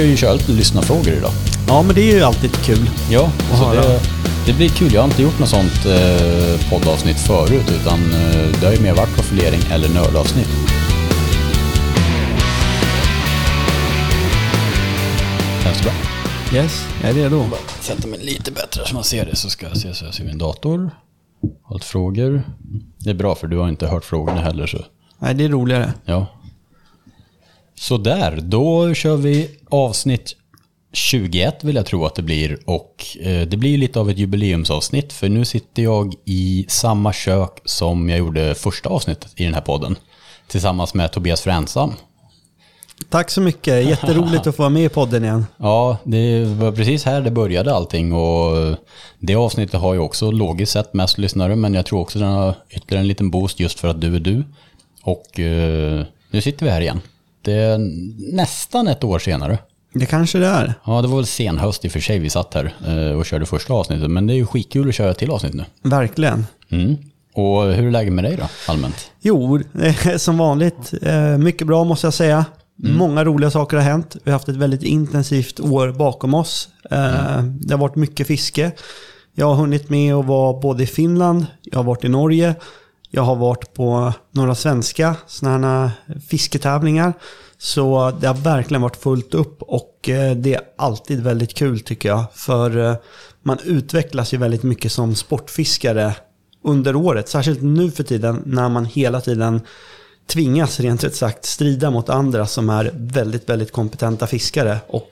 brukar ju köra lite lyssnarfrågor idag. Ja, men det är ju alltid kul. Ja, så det blir kul. Jag har inte gjort något sånt poddavsnitt förut, utan det har ju mer varit profilering eller nördavsnitt. Känns det bra? Yes, jag är redo. Jag sätter mig lite bättre så man ser det, så ska jag se så jag ser min dator. Allt frågor. Det är bra för du har inte hört frågorna heller så. Nej, det är roligare. Ja. Så där, då kör vi avsnitt 21 vill jag tro att det blir, och det blir lite av ett jubileumsavsnitt för nu sitter jag i samma kök som jag gjorde första avsnittet i den här podden tillsammans med Tobias Fränstam. Tack så mycket, jätteroligt att få vara med i podden igen. Ja, det var precis här det började allting, och det avsnittet har ju också logiskt sett mest lyssnare, men jag tror också den har ytterligare en liten boost just för att du är du. Och nu sitter vi här igen. Det är nästan ett år senare. Det kanske det är. Ja, det var väl sen höst i och för sig vi satt här och körde första avsnittet, men det är ju skitkul att köra till avsnitt nu. Verkligen. Mm. Och hur är läget med dig då, allmänt? Jo, som vanligt. Mycket bra måste jag säga. Mm. Många roliga saker har hänt. Vi har haft ett väldigt intensivt år bakom oss. Det har varit mycket fiske. Jag har hunnit med att vara både i Finland, jag har varit i Norge, jag har varit på några svenska sådana fisketävlingar. Så det har verkligen varit fullt upp, och det är alltid väldigt kul tycker jag. För man utvecklas ju väldigt mycket som sportfiskare under året. Särskilt nu för tiden när man hela tiden tvingas rent ut sagt strida mot andra som är väldigt, väldigt kompetenta fiskare, och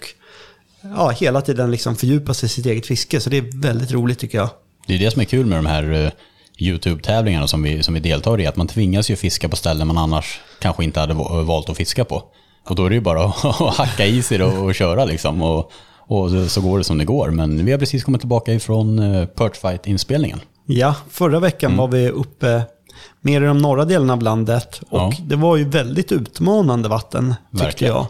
ja, hela tiden liksom fördjupa sig i sitt eget fiske. Så det är väldigt roligt tycker jag. Det är det som är kul med de här YouTube-tävlingarna som vi deltar i, att man tvingas ju fiska på ställen man annars kanske inte hade valt att fiska på. Och då är det ju bara att hacka i sig och köra liksom, och så går det som det går. Men vi har precis kommit tillbaka ifrån Pikefight-inspelningen. Ja, förra veckan var vi uppe mer i de norra delarna av landet, och det var ju väldigt utmanande vatten tyckte verkligen. Jag.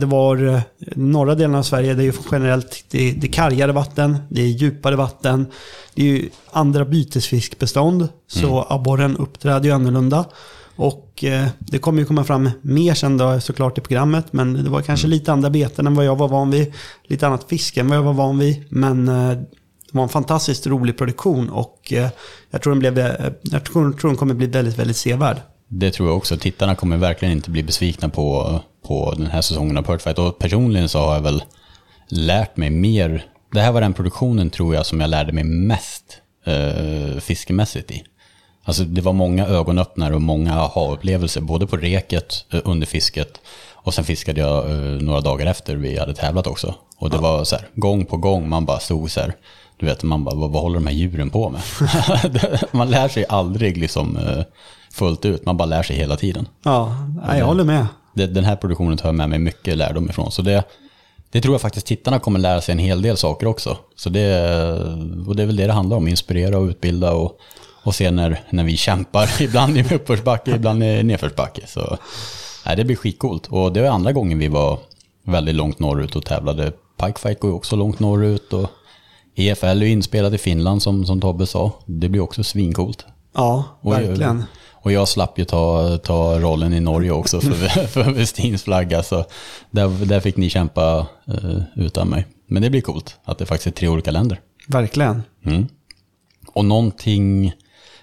Det var norra delen av Sverige, det är ju generellt det är kargare vatten, det är djupare vatten, det är ju andra bytesfiskbestånd, så abborren uppträder ju annorlunda, och det kommer ju komma fram mer sen då, såklart i programmet, men det var kanske lite andra beten än vad jag var van vid, lite annat fiske än vad jag var van vid, men det var en fantastiskt rolig produktion, och jag tror den kommer bli väldigt, väldigt sevärd. Det tror jag också. Tittarna kommer verkligen inte bli besvikna på den här säsongen av Pikefight. Och personligen så har jag väl lärt mig mer. Det här var den produktionen tror jag som jag lärde mig mest fiskemässigt i. Alltså det var många ögonöppnare och många aha-upplevelser. Både på reket, under fisket, och sen fiskade jag några dagar efter vi hade tävlat också. Och det var så här, gång på gång man bara stod så här. Du vet, man bara, vad håller de här djuren på med? Man lär sig aldrig liksom fullt ut. Man bara lär sig hela tiden. Ja, jag håller med. Den här produktionen tar med mig mycket lärdom ifrån. Så det tror jag faktiskt tittarna kommer lära sig en hel del saker också. Så det är väl det handlar om. Inspirera och utbilda och se när vi kämpar. Ibland i uppförsbacke, ibland i nedförsbacke. Så nej, det blir skitcoolt. Och det var andra gången vi var väldigt långt norrut och tävlade. Pikefight går ju också långt norrut, och EFL är ju inspelad i Finland som Tobbe sa. Det blir också svincoolt. Ja, verkligen. Och jag slapp ju ta rollen i Norge också för Westins flagga. Så där fick ni kämpa utan mig. Men det blir coolt att det faktiskt är 3 olika länder. Verkligen. Mm. Och någonting...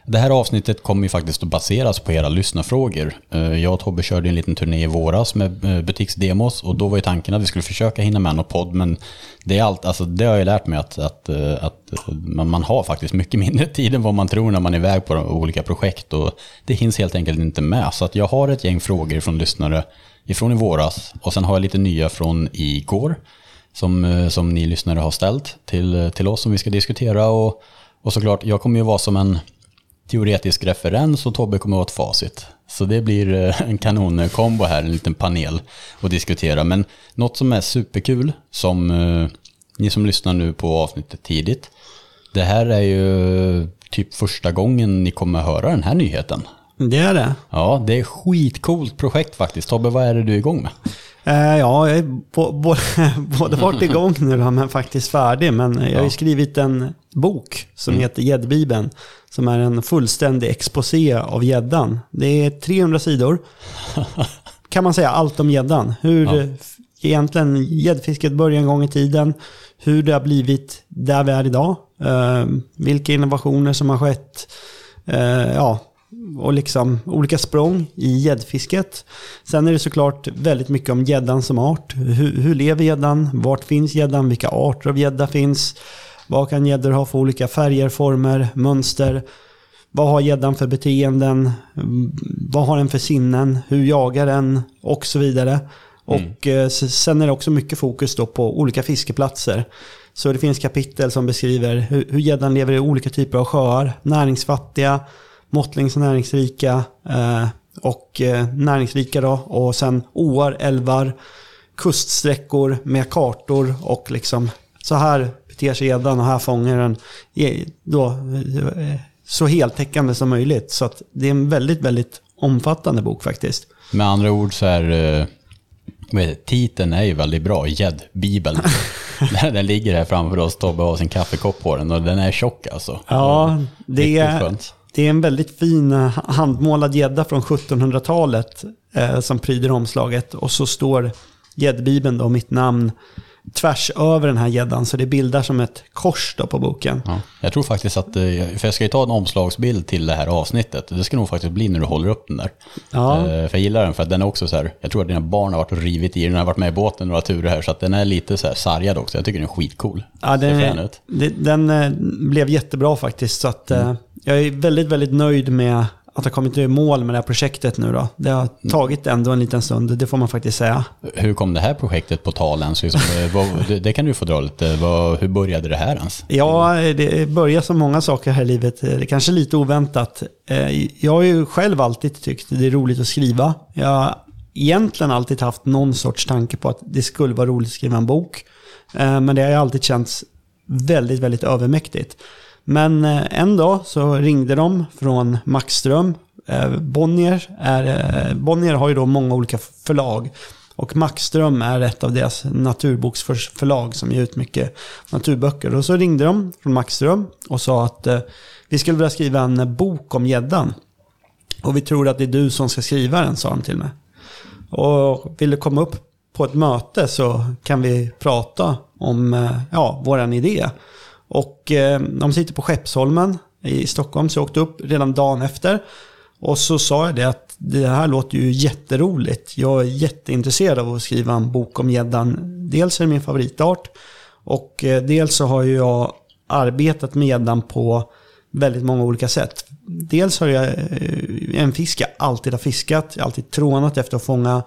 Det här avsnittet kommer ju faktiskt att baseras på era lyssnarfrågor. Jag och Tobbe körde en liten turné i våras med butiksdemos, och då var ju tanken att vi skulle försöka hinna med någon podd, men det är allt, alltså det har jag lärt mig att man har faktiskt mycket mindre tid än vad man tror när man är iväg på olika projekt, och det hinns helt enkelt inte med. Så att jag har ett gäng frågor från lyssnare ifrån i våras, och sen har jag lite nya från igår som ni lyssnare har ställt till oss som vi ska diskutera, och såklart jag kommer ju vara som en teoretisk referens, och Tobbe kommer åt facit. Så det blir en kanonkombo här, en liten panel att diskutera. Men något som är superkul, som ni som lyssnar nu på avsnittet tidigt, det här är ju typ första gången ni kommer höra den här nyheten. Det är det. Ja, det är ett skitcoolt projekt faktiskt. Tobbe, vad är det du är igång med? Ja, jag är både varit igång nu då, men faktiskt färdig. Men jag har ju skrivit en bok som heter Gäddbibeln, som är en fullständig exposé av gäddan. Det är 300 sidor. Kan man säga allt om gäddan. Hur egentligen gäddfisket började en gång i tiden, hur det har blivit där vi är idag, vilka innovationer som har skett, ja, och liksom olika språng i gäddfisket. Sen är det såklart väldigt mycket om gäddan som art. Hur lever gäddan? Vart finns gäddan? Vilka arter av gädda finns? Vad kan gäddor ha för olika färger, former, mönster? Vad har gäddan för beteenden? Vad har den för sinnen? Hur jagar den? Och så vidare. Och sen är det också mycket fokus då på olika fiskeplatser. Så det finns kapitel som beskriver hur gäddan lever i olika typer av sjöar. Näringsfattiga, måttlings- och näringsrika och näringsrika då. Och sen åar, älvar, kuststräckor med kartor och liksom så här beter sig gäddan och här fångar den då så heltäckande som möjligt. Så att det är en väldigt, väldigt omfattande bok faktiskt. Med andra ord så är titeln är ju väldigt bra, Gäddbibeln. Den ligger här framför oss, Tobbe har sin kaffekopp på den och den är tjock alltså. Ja, det är en väldigt fin handmålad gädda från 1700-talet som pryder omslaget och så står Gäddbibeln då, mitt namn, tvärs över den här gäddan, så det bildar som ett kors då på boken. Ja, jag tror faktiskt att, för jag ska ju ta en omslagsbild till det här avsnittet, det ska nog faktiskt bli när du håller upp den där. Ja. För jag gillar den, för att den är också så här, jag tror att dina barn har varit och rivit i den, har varit med i båten några turer här, så att den är lite så här sargad också, jag tycker den är skitcool. Ja, den blev jättebra faktiskt, så att jag är väldigt, väldigt nöjd med att ha kommit i mål med det här projektet nu då. Det har tagit ändå en liten stund, det får man faktiskt säga. Hur kom det här projektet på tal ens? Det kan du få dra lite. Hur började det här ens? Ja, det börjar som många saker här i livet. Det är kanske lite oväntat. Jag har ju själv alltid tyckt det är roligt att skriva. Jag har egentligen alltid haft någon sorts tanke på att det skulle vara roligt att skriva en bok. Men det har ju alltid känts väldigt, väldigt övermäktigt. Men en dag så ringde de från Maxström. Bonnier har ju då många olika förlag och Maxström är ett av deras naturboksförlag som ger ut mycket naturböcker. Och så ringde de från Maxström och sa att vi skulle vilja skriva en bok om gäddan. Och vi tror att det är du som ska skriva den, sa de till mig. Och ville komma upp på ett möte så kan vi prata om våran idé. Och de sitter på Skeppsholmen i Stockholm, så jag åkte upp redan dagen efter och så sa jag det att det här låter ju jätteroligt, jag är jätteintresserad av att skriva en bok om gäddan, dels är det min favoritart och dels så har jag arbetat med gäddan på väldigt många olika sätt. Dels har jag en fisk jag alltid har fiskat, jag har alltid trånat efter att fånga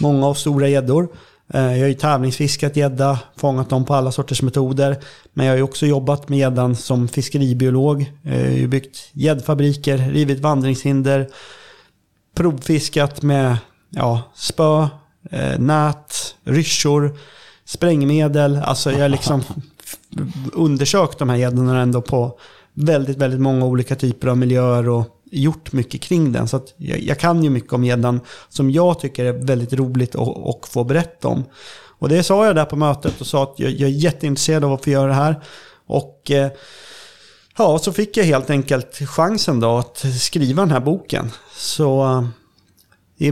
många och stora gäddor. Jag har ju tävlingsfiskat gädda, fångat dem på alla sorters metoder. Men jag har ju också jobbat med gäddan som fiskeribiolog. Jag har ju byggt gäddfabriker, rivit vandringshinder, provfiskat med spö, nät, ryssor, sprängmedel. Alltså jag har liksom undersökt de här gäddorna ändå på väldigt, väldigt många olika typer av miljöer och gjort mycket kring den, så att jag kan ju mycket om gäddan som jag tycker är väldigt roligt att få berätta om. Och det sa jag där på mötet och sa att jag är jätteintresserad av att få göra det här och så fick jag helt enkelt chansen då att skriva den här boken. Så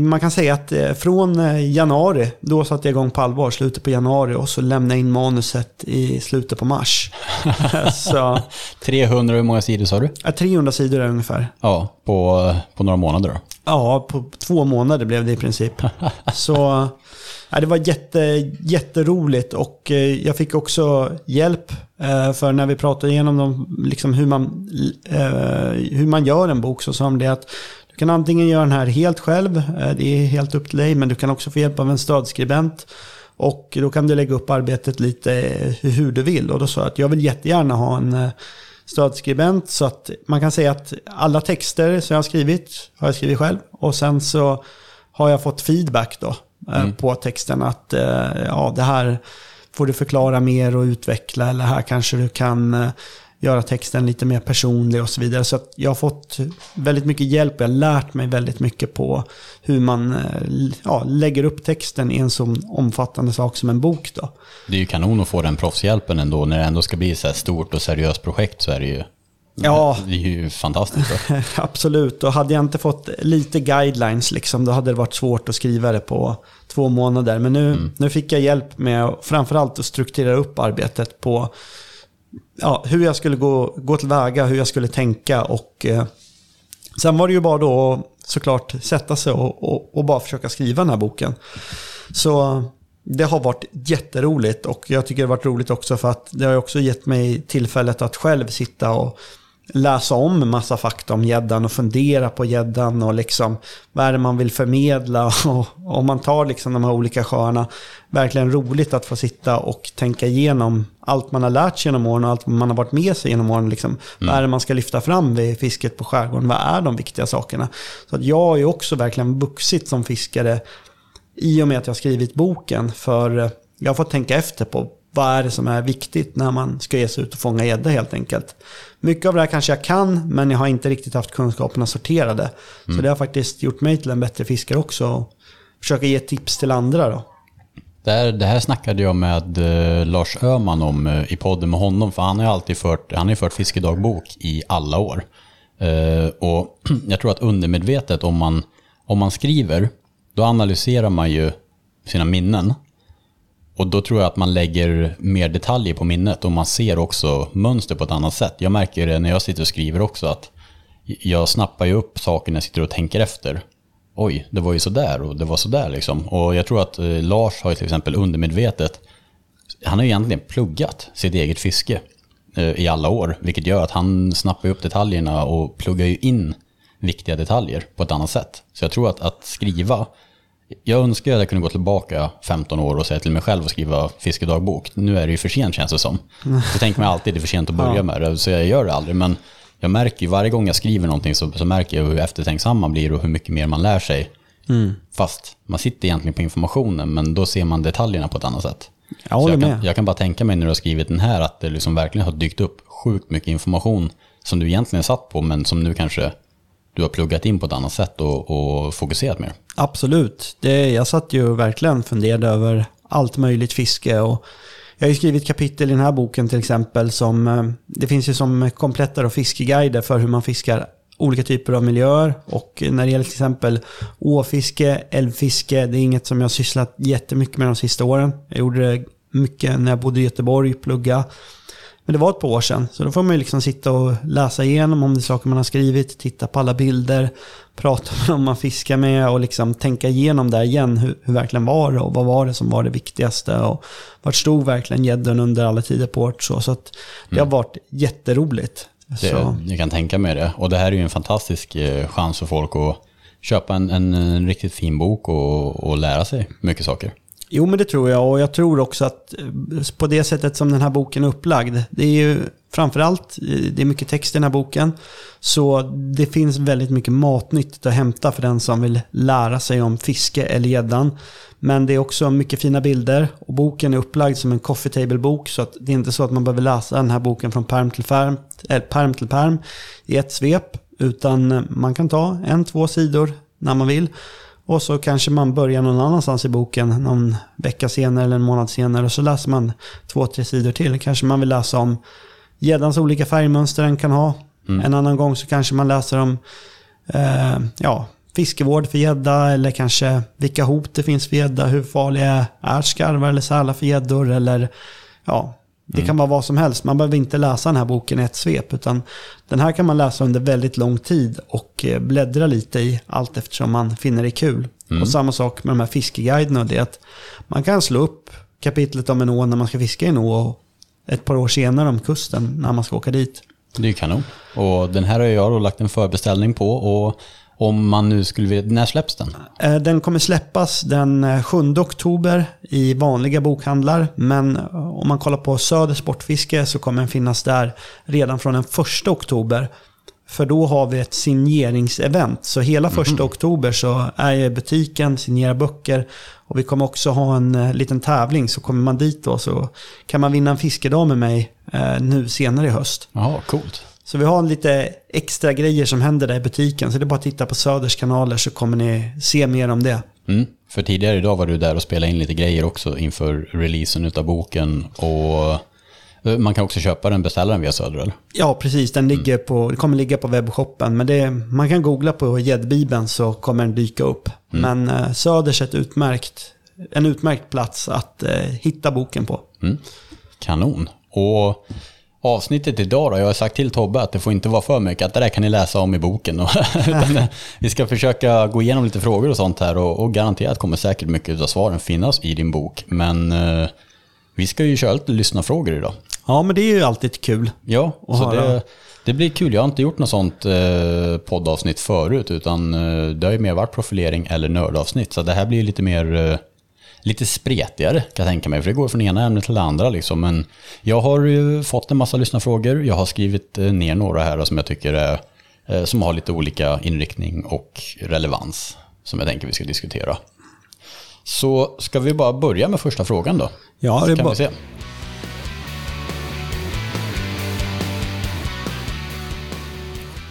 man kan säga att från januari, då satte jag igång på allvar slutet på januari och så lämnade in manuset i slutet på mars. Så, 300, hur många sidor sa du? 300 sidor ungefär. Ja, på några månader då? Ja, på 2 månader blev det i princip. Så det var jätteroligt och jag fick också hjälp för när vi pratade igenom dem, liksom hur man gör en bok, så sa de det att du kan antingen göra den här helt själv, det är helt upp till dig, men du kan också få hjälp av en stödskribent och då kan du lägga upp arbetet lite hur du vill. Och då sa jag att jag vill jättegärna ha en stödskribent, så att man kan säga att alla texter som jag har skrivit själv och sen så har jag fått feedback då på texten att det här får du förklara mer och utveckla, eller här kanske du kan göra texten lite mer personlig och så vidare. Så att jag har fått väldigt mycket hjälp och jag har lärt mig väldigt mycket på hur man lägger upp texten i en så omfattande sak som en bok då. Det är ju kanon att få den proffshjälpen ändå, när det ändå ska bli så här stort och seriöst projekt, så är det ju Ja. Det är ju fantastiskt. Absolut, och hade jag inte fått lite guidelines liksom, då hade det varit svårt att skriva det på 2 månader. Men nu fick jag hjälp med framförallt att strukturera upp arbetet på hur jag skulle gå tillväga, hur jag skulle tänka, och sen var det ju bara då såklart sätta sig och bara försöka skriva den här boken. Så det har varit jätteroligt, och jag tycker det har varit roligt också för att det har också gett mig tillfället att själv sitta och läsa om en massa fakta om gäddan och fundera på gäddan och liksom vad är det man vill förmedla, och om man tar liksom de här olika sjöarna. Verkligen roligt att få sitta och tänka igenom allt man har lärt sig genom åren och allt man har varit med sig genom åren liksom. Vad är det man ska lyfta fram vid fisket på skärgården? Vad är de viktiga sakerna? Så att jag har ju också verkligen vuxit som fiskare i och med att jag har skrivit boken, för jag har fått tänka efter på vad är det som är viktigt när man ska ge sig ut och fånga gädda helt enkelt. Mycket av det här kanske jag kan, men jag har inte riktigt haft kunskaperna sorterade. Så det har faktiskt gjort mig till en bättre fiskare också, och försöka ge tips till andra då. Det här snackade jag med Lars Öhman om i podden med honom, för han har ju alltid fört fiskedagbok i alla år. Och jag tror att undermedvetet, om man skriver, då analyserar man ju sina minnen. Och då tror jag att man lägger mer detaljer på minnet, och man ser också mönster på ett annat sätt. Jag märker det när jag sitter och skriver också, att jag snappar ju upp saker när jag sitter och tänker efter. Oj, det var ju sådär och det var sådär liksom. Och jag tror att Lars har ju till exempel undermedvetet, han har ju egentligen pluggat sitt eget fiske i alla år, vilket gör att han snappar upp detaljerna och pluggar ju in viktiga detaljer på ett annat sätt. Så jag tror att skriva, jag önskar att jag kunde gå tillbaka 15 år och säga till mig själv och skriva fiskedagbok. Nu är det ju för sent, känns det som. Jag tänker mig alltid det är för sent att börja med det, så jag gör det aldrig. Men jag märker ju varje gång jag skriver någonting, så märker jag hur eftertänksam man blir och hur mycket mer man lär sig. Fast man sitter egentligen på informationen, men då ser man detaljerna på ett annat sätt. Jag kan bara tänka mig när du har skrivit den här, att det liksom verkligen har dykt upp sjukt mycket information som du egentligen satt på, men som nu kanske du har pluggat in på ett annat sätt och fokuserat mer. Absolut. Jag satt ju verkligen funderade över allt möjligt fiske, och jag har ju skrivit kapitel i den här boken till exempel som det finns ju som kompletter och fiskeguider för hur man fiskar olika typer av miljöer, och när det gäller till exempel åfiske, älvfiske, det är inget som jag sysslat jättemycket med de sista åren. Jag gjorde det mycket när jag bodde i Göteborg, plugga. Men det var ett par år sedan, så då får man ju liksom sitta och läsa igenom om det saker man har skrivit, titta på alla bilder, prata med dem man fiskar med och liksom tänka igenom där igen hur verkligen var det och vad var det som var det viktigaste och vart stod verkligen gädden under alla tider på året. Så att det har varit jätteroligt. Jag kan tänka mig det, och det här är ju en fantastisk chans för folk att köpa en riktigt fin bok och lära sig mycket saker. Jo, men det tror jag, och jag tror också att på det sättet som den här boken är upplagd, det är ju framförallt, det är mycket text i den här boken, så det finns väldigt mycket matnyttigt att hämta för den som vill lära sig om fiske eller gäddan. Men det är också mycket fina bilder, och boken är upplagd som en coffee table-bok, så att det är inte så att man behöver läsa den här boken från pärm till pärm i ett svep, utan man kan ta 1-2 sidor när man vill. Och så kanske man börjar någon annanstans i boken någon vecka senare eller en månad senare, och så läser man 2-3 sidor till. Kanske man vill läsa om gäddans olika färgmönster den kan ha. En annan gång så kanske man läser om fiskevård för gädda, eller kanske vilka hot det finns för gädda, hur farliga är skarvar eller sälar för gäddor, eller det kan vara vad som helst. Man behöver inte läsa den här boken i ett svep, utan den här kan man läsa under väldigt lång tid och bläddra lite i allt eftersom man finner det kul. Och samma sak med de här fiskeguiderna, det är att man kan slå upp kapitlet om en å när man ska fiska i en å, och ett par år senare om kusten när man ska åka dit. Det är ju kanon. Och den här har jag då lagt en förbeställning på, och om man nu skulle vilja, när släpps den? Den kommer släppas den 7 oktober i vanliga bokhandlar, men om man kollar på Söder Sportfiske så kommer den finnas där redan från den 1 oktober. För då har vi ett signeringsevent, så hela 1 oktober så är jag i butiken, signerar böcker, och vi kommer också ha en liten tävling, så kommer man dit då så kan man vinna en fiskedag med mig nu senare i höst. Ja, coolt. Så vi har lite extra grejer som händer där i butiken. Så det är bara att titta på Söders kanaler så kommer ni se mer om det. För tidigare idag var du där och spelade in lite grejer också inför releasen utav boken. Och Man kan också köpa den, beställa den via Söder, eller? Ja, precis. Den ligger på, det kommer ligga på webbshoppen. Men det, man kan googla på Gäddbibeln så kommer den dyka upp. Mm. Men Söders är en utmärkt plats att hitta boken på. Mm. Kanon. Och avsnittet idag då, jag har sagt till Tobbe att det får inte vara för mycket, att det där kan ni läsa om i boken. Utan vi ska försöka gå igenom lite frågor och sånt här, och garanterat kommer säkert mycket av svaren finnas i din bok. Men vi ska ju köra lite lyssnarfrågor idag. Ja, men det är ju alltid kul. Ja, så det blir kul. Jag har inte gjort något sånt poddavsnitt förut, utan det har ju mer varit profilering eller nördavsnitt. Så det här blir lite mer... lite spretigare kan jag tänka mig, för det går från ena ämnet till det andra liksom. Men jag har ju fått en massa lyssnarfrågor. Jag har skrivit ner några här som jag tycker är, som har lite olika inriktning och relevans, som jag tänker vi ska diskutera. Så ska vi bara börja med första frågan då? Ja, det är kan vi se.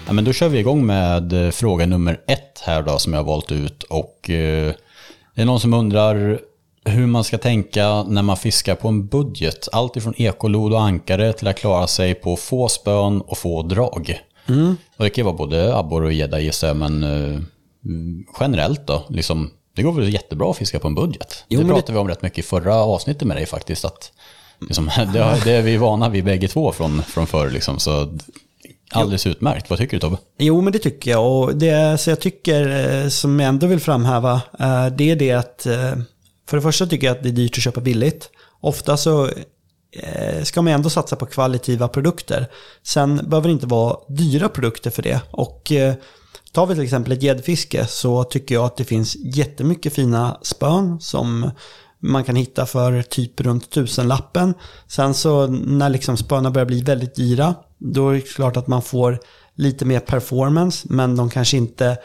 Ja, men då kör vi igång med fråga nummer 1 här då, som jag har valt ut, och det är någon som undrar hur man ska tänka när man fiskar på en budget. Allt ifrån ekolod och ankare till att klara sig på få spön och få drag. Mm. Och det kan vara både abbor och gädda, gissar jag, men generellt då. Liksom, det går väl jättebra att fiska på en budget. Jo, det pratade vi om rätt mycket i förra avsnittet med dig faktiskt. Att, liksom, det är vi vana vid bägge två från förr. Liksom, så... Alldeles utmärkt. Vad tycker du, Tobbe? Jo, men det tycker jag. Och det så jag tycker, som jag ändå vill framhäva, det är det att för det första tycker jag att det är dyrt att köpa billigt. Ofta så ska man ändå satsa på kvalitativa produkter. Sen behöver det inte vara dyra produkter för det. Och tar vi till exempel ett gäddfiske, så tycker jag att det finns jättemycket fina spön som man kan hitta för typ runt 1000-lappen. Sen så när liksom spöna börjar bli väldigt dyra, då är det klart att man får lite mer performance, men de kanske inte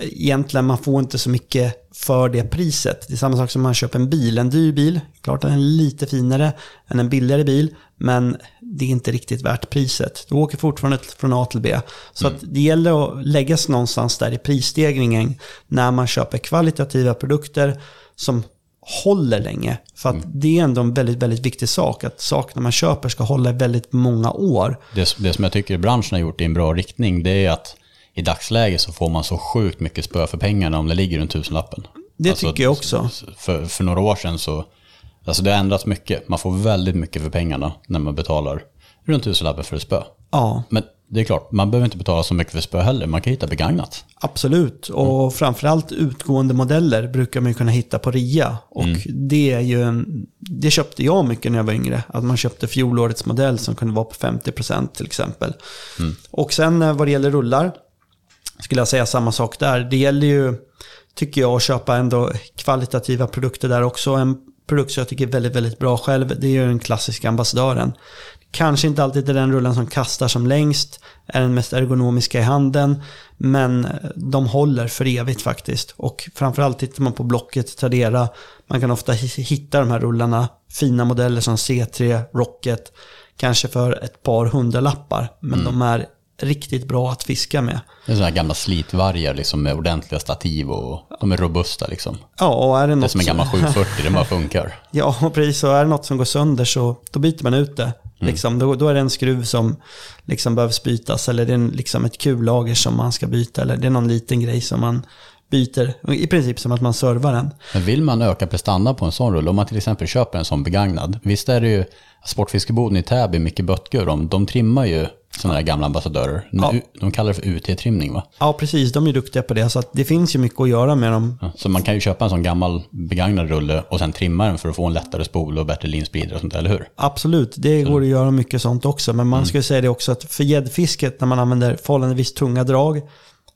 egentligen, man får inte så mycket för det priset. Det är samma sak som man köper en bil, en dyr bil, klart att den är lite finare än en billigare bil, men det är inte riktigt värt priset. Du åker fortfarande från A till B. Så att det gäller att läggas någonstans där i prisstegringen när man köper kvalitativa produkter som håller länge, för att det är ändå en väldigt, väldigt viktig sak, att saker man köper ska hålla väldigt många år. Det som jag tycker branschen har gjort i en bra riktning, det är att i dagsläget så får man så sjukt mycket spö för pengarna om det ligger runt 1000-lappen. Det alltså, tycker jag också. För några år sedan så, alltså det har ändrats mycket. Man får väldigt mycket för pengarna när man betalar runt 1000-lappen för ett spö. Ja. Men det är klart, man behöver inte betala så mycket för spö heller. Man kan hitta begagnat. Absolut, och framförallt utgående modeller brukar man kunna hitta på rea. Och det köpte jag mycket när jag var yngre. Att man köpte fjolårets modell som kunde vara på 50% till exempel. Mm. Och sen vad det gäller rullar skulle jag säga samma sak där. Det gäller ju, tycker jag, att köpa ändå kvalitativa produkter där också. En produkt som jag tycker är väldigt, väldigt bra själv, det är ju den klassiska ambassadören. Kanske inte alltid är den rullen som kastar som längst, är den mest ergonomiska i handen, men de håller för evigt faktiskt. Och framförallt tittar man på Blocket, Tadera, man kan ofta hitta de här rullarna, fina modeller som C3, Rocket, kanske för ett par hundralappar, men de är riktigt bra att fiska med. Det är sådana här gamla slitvargar liksom, med ordentliga stativ, och de är robusta liksom. Ja, och är det något, det är som en gammal 740, det bara funkar. Ja, och precis, och är det något som går sönder så då byter man ut det. Liksom, då är det en skruv som liksom behövs bytas, eller det är liksom ett kullager som man ska byta, eller det är någon liten grej som man byter, i princip som att man servar den. Men vill man öka prestanda på en sån rull, om man till exempel köper en sån begagnad, visst är det ju Sportfiskeboden i Täby, Micke Böttger, de trimmar ju sådana här gamla ambassadörer. Ja. De kallar det för UT-trimning, va? Ja, precis. De är duktiga på det, så att det finns ju mycket att göra med dem. Ja, så man kan ju köpa en sån gammal begagnad rulle och sen trimma den för att få en lättare spol och bättre linspridare och sånt, eller hur? Absolut. Det går att göra mycket sånt också. Men man ska ju säga det också, att för gäddfisket, när man använder förhållandevis tunga drag,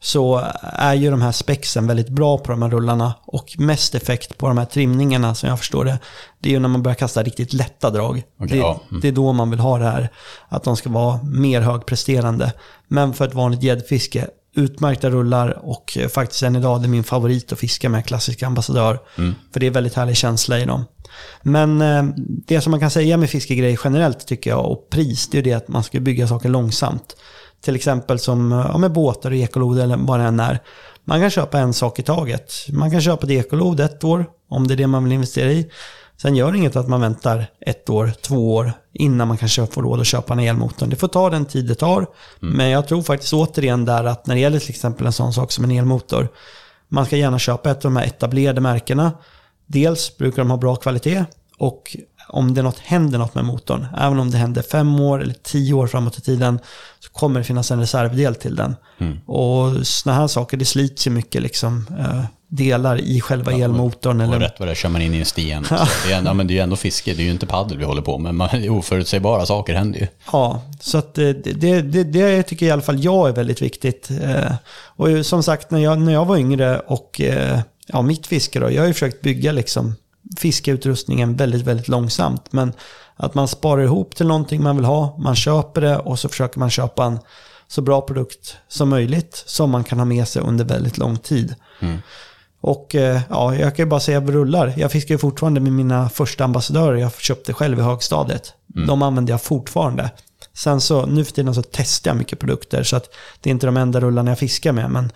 så är ju de här spexen väldigt bra på de här rullarna, och mest effekt på de här trimningarna, som jag förstår det, det är ju när man börjar kasta riktigt lätta drag. Okay, det är då man vill ha det här, att de ska vara mer högpresterande. Men för ett vanligt gäddfiske, utmärkta rullar, och faktiskt än idag, det är min favorit att fiska med, klassisk ambassadör, för det är väldigt härlig känsla i dem. Men det som man kan säga med fiskegrejer generellt tycker jag, och pris, det är ju det att man ska bygga saker långsamt. Till exempel som med båtar och ekolod, eller vad det än är. Man kan köpa en sak i taget. Man kan köpa ett ekolod ett år, om det är det man vill investera i. Sen gör det inget att man väntar 1 år, 2 år innan man kanske får råd att köpa en elmotor. Det får ta den tid det tar. Mm. Men jag tror faktiskt återigen där att när det gäller till exempel en sån sak som en elmotor, man ska gärna köpa ett av de här etablerade märkena. Dels brukar de ha bra kvalitet, och om det händer något med motorn, även om det händer 5 år eller 10 år framåt i tiden, så kommer det finnas en reservdel till den. Mm. Och såna här saker, det slits ju mycket liksom, delar i själva elmotorn. Och eller... rätt vad det kör man in i en sten. Ja, men det är ju ändå fiske, det är ju inte paddel vi håller på med, men oförutsägbara saker händer ju. Ja, så att det tycker jag i alla fall jag är väldigt viktigt. Och som sagt, när jag var yngre och mitt fiske då, jag har ju försökt bygga liksom fiskeutrustningen väldigt, väldigt långsamt, men att man sparar ihop till någonting man vill ha, man köper det och så försöker man köpa en så bra produkt som möjligt som man kan ha med sig under väldigt lång tid. Mm. Och jag kan ju bara säga brullar. Jag fiskar ju fortfarande med mina första ambassadörer. Jag köpte själv i högstadiet. Mm. De använder jag fortfarande. Sen så, nu för tiden så testar jag mycket produkter, så att det är inte de enda rullarna jag fiskar med, men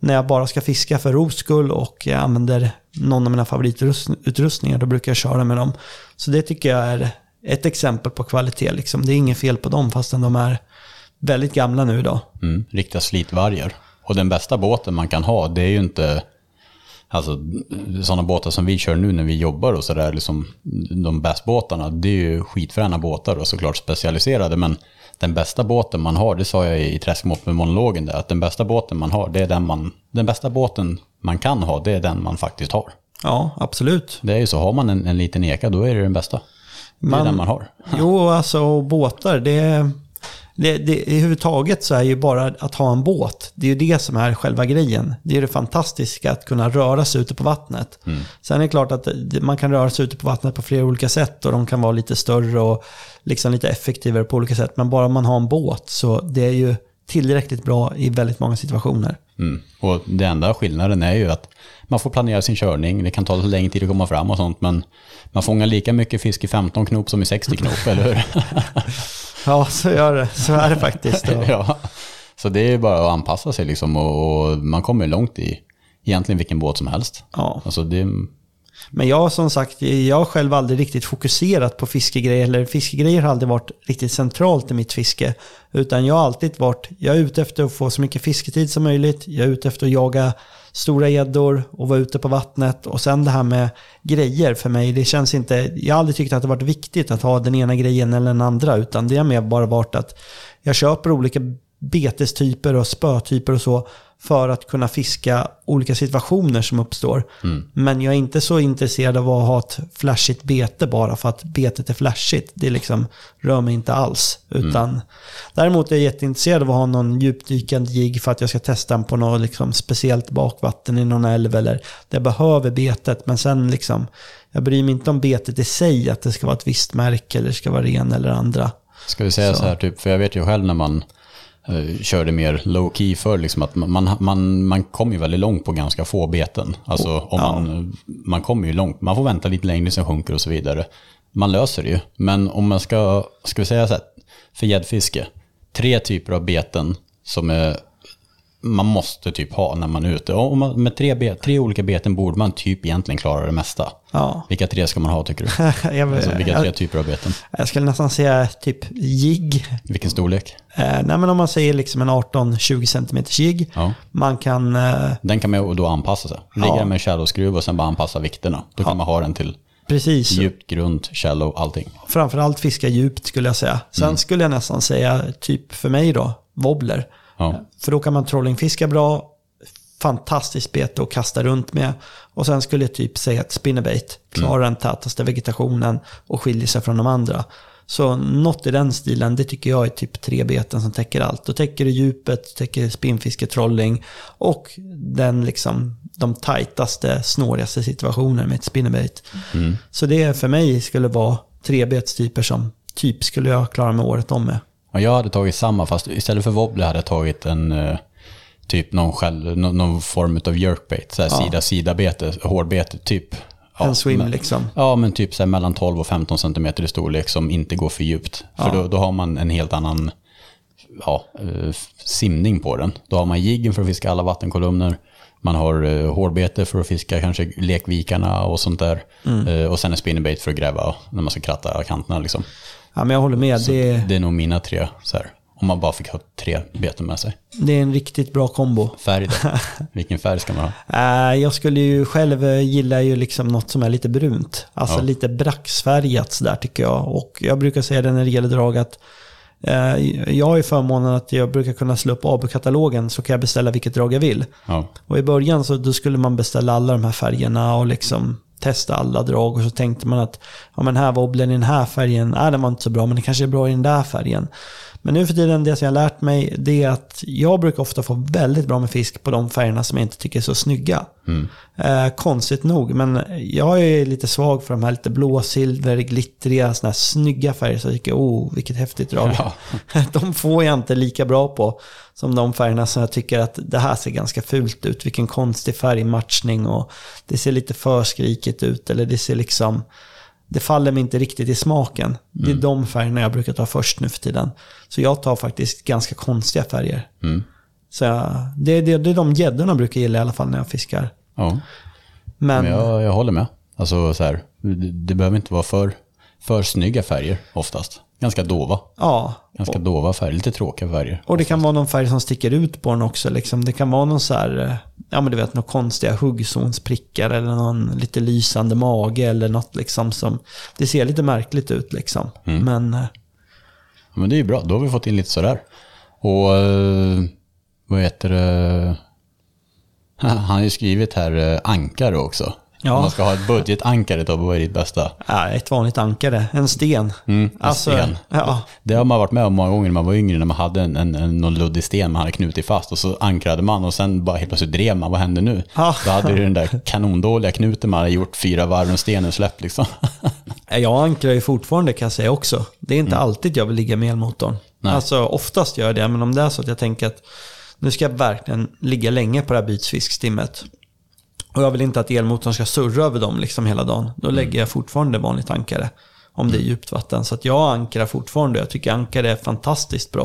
när jag bara ska fiska för ros skull och jag använder någon av mina favoritutrustningar, då brukar jag köra med dem. Så det tycker jag är ett exempel på kvalitet. Liksom. Det är inget fel på dem fastän de är väldigt gamla nu idag. Mm, riktiga slitvargar. Och den bästa båten man kan ha, det är ju inte... Alltså sådana båtar som vi kör nu när vi jobbar och sådär, liksom, de bästa båtarna, det är ju skitfräna båtar och såklart specialiserade, men den bästa båten man har, det sa jag i träskmått med monologen där, att den bästa båten man har, det är den bästa båten man kan ha, det är den man faktiskt har. Ja, absolut. Det är ju så, har man en liten eka, då är det den bästa. Det är den man har. Jo, alltså båtar, det i huvud taget så är ju bara att ha en båt, det är ju det som är själva grejen. Det är det fantastiska att kunna röra sig ute på vattnet. Mm. Sen är det klart att man kan röra sig ute på vattnet på flera olika sätt, och de kan vara lite större och liksom lite effektivare på olika sätt, men bara man har en båt, så det är ju tillräckligt bra i väldigt många situationer. Mm. Och den enda skillnaden är ju att man får planera sin körning, det kan ta så länge tid att komma fram och sånt, men man fångar lika mycket fisk i 15 knop som i 60 knop, eller hur? Ja, så är det faktiskt. Ja. Så det är ju bara att anpassa sig liksom, och man kommer långt i egentligen vilken båt som helst. Ja. Alltså det... Men jag som sagt, jag har själv aldrig riktigt fokuserat på fiskegrejer, eller fiskegrejer har aldrig varit riktigt centralt i mitt fiske, utan jag har alltid varit, jag är ute efter att få så mycket fisketid som möjligt, jag är ute efter att jaga stora gäddor och vara ute på vattnet, och sen det här med grejer för mig, det känns inte, jag har aldrig tyckt att det varit viktigt att ha den ena grejen eller den andra, utan det har mer bara varit att jag köper olika betestyper och spötyper och så för att kunna fiska olika situationer som uppstår. Mm. Men jag är inte så intresserad av att ha ett flashigt bete bara för att betet är flashigt. Det liksom rör mig inte alls. Utan, däremot är jag jätteintresserad av att ha någon djupdykande jigg för att jag ska testa den på något liksom speciellt bakvatten i någon älv, eller det behöver betet. Men sen liksom, jag bryr mig inte om betet i sig, att det ska vara ett visst märke eller ska vara ren eller andra. Ska vi säga så här typ, för jag vet ju själv när man körde mer low key för liksom, att man kommer ju väldigt långt på ganska få beten. Alltså om man kommer ju långt. Man får vänta lite längre, sen sjunker och så vidare. Man löser det ju. Men om man ska vi säga så här, för gäddfiske, 3 typer av beten som man måste typ ha när man är ute. Och med 3 olika beten borde man typ egentligen klara det mesta. Ja. Vilka 3 ska man ha, tycker du? Vilka 3 typer av beten? Jag skulle nästan säga typ jigg. Vilken storlek? Men om man säger liksom en 18-20 cm jigg. Ja. Man kan... Den kan man då anpassa sig. Ligga med en shallowskruv och sen bara anpassa vikterna. Då kan man ha den till... Precis. Djupt, grunt, shallow, allting. Framförallt fiska djupt skulle jag säga. Sen skulle jag nästan säga typ för mig då, wobbler. Ja. För då kan man trollingfiska bra, fantastiskt bete och kasta runt med. Och sen skulle jag typ säga att spinnerbait klarar den tätaste vegetationen och skiljer sig från de andra. Så något i den stilen, det tycker jag är typ 3 beten som täcker allt. Då täcker det djupet, täcker spinnfiske, trolling och den liksom de tajtaste, snårigaste situationer med ett spinnerbait. Mm. Så det för mig skulle vara 3 betstyper som typ skulle jag klara mig året om med. Och jag hade tagit samma, fast istället för wobbler hade jag tagit en typ någon form av jerkbait, så här sida bete, hårdbete typ. Ja, en swim men, liksom. Ja, men typ så här mellan 12 och 15 cm i storlek som inte går för djupt. Ja. För då har man en helt annan simning på den. Då har man jiggen för att fiska alla vattenkolumner. Man har hårbete för att fiska kanske lekvikarna och sånt där. Och sen en spinnerbait för att gräva när man ska kratta kanterna liksom. Ja, men jag håller med. Det är nog mina tre så här. Om man bara fick ha tre beten med sig. Det är en riktigt bra kombo. Färg då. Vilken färg ska man ha? Jag skulle ju själv gilla ju liksom något som är lite brunt. Alltså lite braxfärgat där tycker jag. Och jag brukar säga det när det gäller drag att jag har ju förmånen att jag brukar kunna slå upp AB-katalogen, så kan jag beställa vilket drag jag vill. Ja. Och i början så då skulle man beställa alla de här färgerna och liksom testa alla drag, och så tänkte man att ja, men här wobblen i den här färgen, nej, den var inte så bra, men det kanske är bra i den där färgen. Men nu för tiden, det som jag har lärt mig, det är att jag brukar ofta få väldigt bra med fisk på de färgerna som jag inte tycker är så snygga. Konstigt nog, men jag är lite svag för de här lite blå, silver, glittriga, såna här snygga färger, så jag tycker, vilket häftigt drag. Ja. De får jag inte lika bra på som de färgerna som jag tycker att det här ser ganska fult ut, vilken konstig färgmatchning, och det ser lite förskrikigt ut, eller det ser liksom, det faller mig inte riktigt i smaken. Det är de färgerna jag brukar ta först nu för tiden. Så jag tar faktiskt ganska konstiga färger. Så det är de gäddorna brukar gilla i alla fall när jag fiskar. Ja. Men jag håller med. Alltså, så här, det behöver inte vara för snygga färger oftast. Ganska dova. Ja. Ganska dova färger, lite tråkiga färger. Och det kan vara någon färg som sticker ut på den också. Liksom. Det kan vara någon så här, ja men du vet, någon konstiga huggzonsprickar eller någon lite lysande mage eller något liksom som, det ser lite märkligt ut liksom. Men det är ju bra, då har vi fått in lite sådär. Och vad heter det? Han har ju skrivit här ankare också. Ja. Man ska ha ett budgetankare då, vad är ditt bästa? Ja, ett vanligt ankare, en sten. En sten. Ja. Det har man varit med om många gånger när man var yngre, när man hade någon luddig sten man hade knutit fast och så ankrade man och sen bara helt plötsligt drev man, vad hände nu? Ja. Då hade du den där kanondåliga knuten man hade gjort 4 varv runt stenen släppt liksom. Jag ankrar ju fortfarande kan jag säga också. Det är inte alltid jag vill ligga med elmotorn. Alltså oftast gör jag det, men om det är så att jag tänker att nu ska jag verkligen ligga länge på det här bytsfiskstimmet. Och jag vill inte att elmotorn ska surra över dem liksom hela dagen. Då lägger jag fortfarande vanligt ankare om det är djupt vatten. Så att jag ankrar fortfarande. Jag tycker ankare är fantastiskt bra.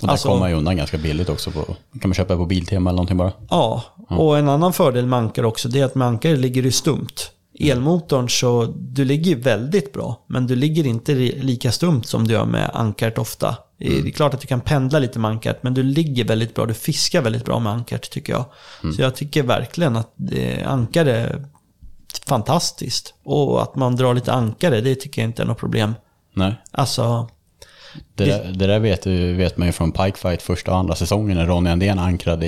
Och där kommer man ju undan ganska billigt också. Kan man köpa på Biltema eller någonting bara? Ja, och en annan fördel med ankare också, det är att med ankare ligger du stumt. Elmotorn, så du ligger väldigt bra, men du ligger inte lika stumt som du gör med ankart ofta. Det är klart att du kan pendla lite med ankart, men du ligger väldigt bra, du fiskar väldigt bra med ankart tycker jag. Så jag tycker verkligen att ankar är fantastiskt, och att man drar lite ankare, det tycker jag inte är något problem. Nej. Alltså det där vet man ju från Pikefight första och andra säsongen, när Ronny Andén ankrade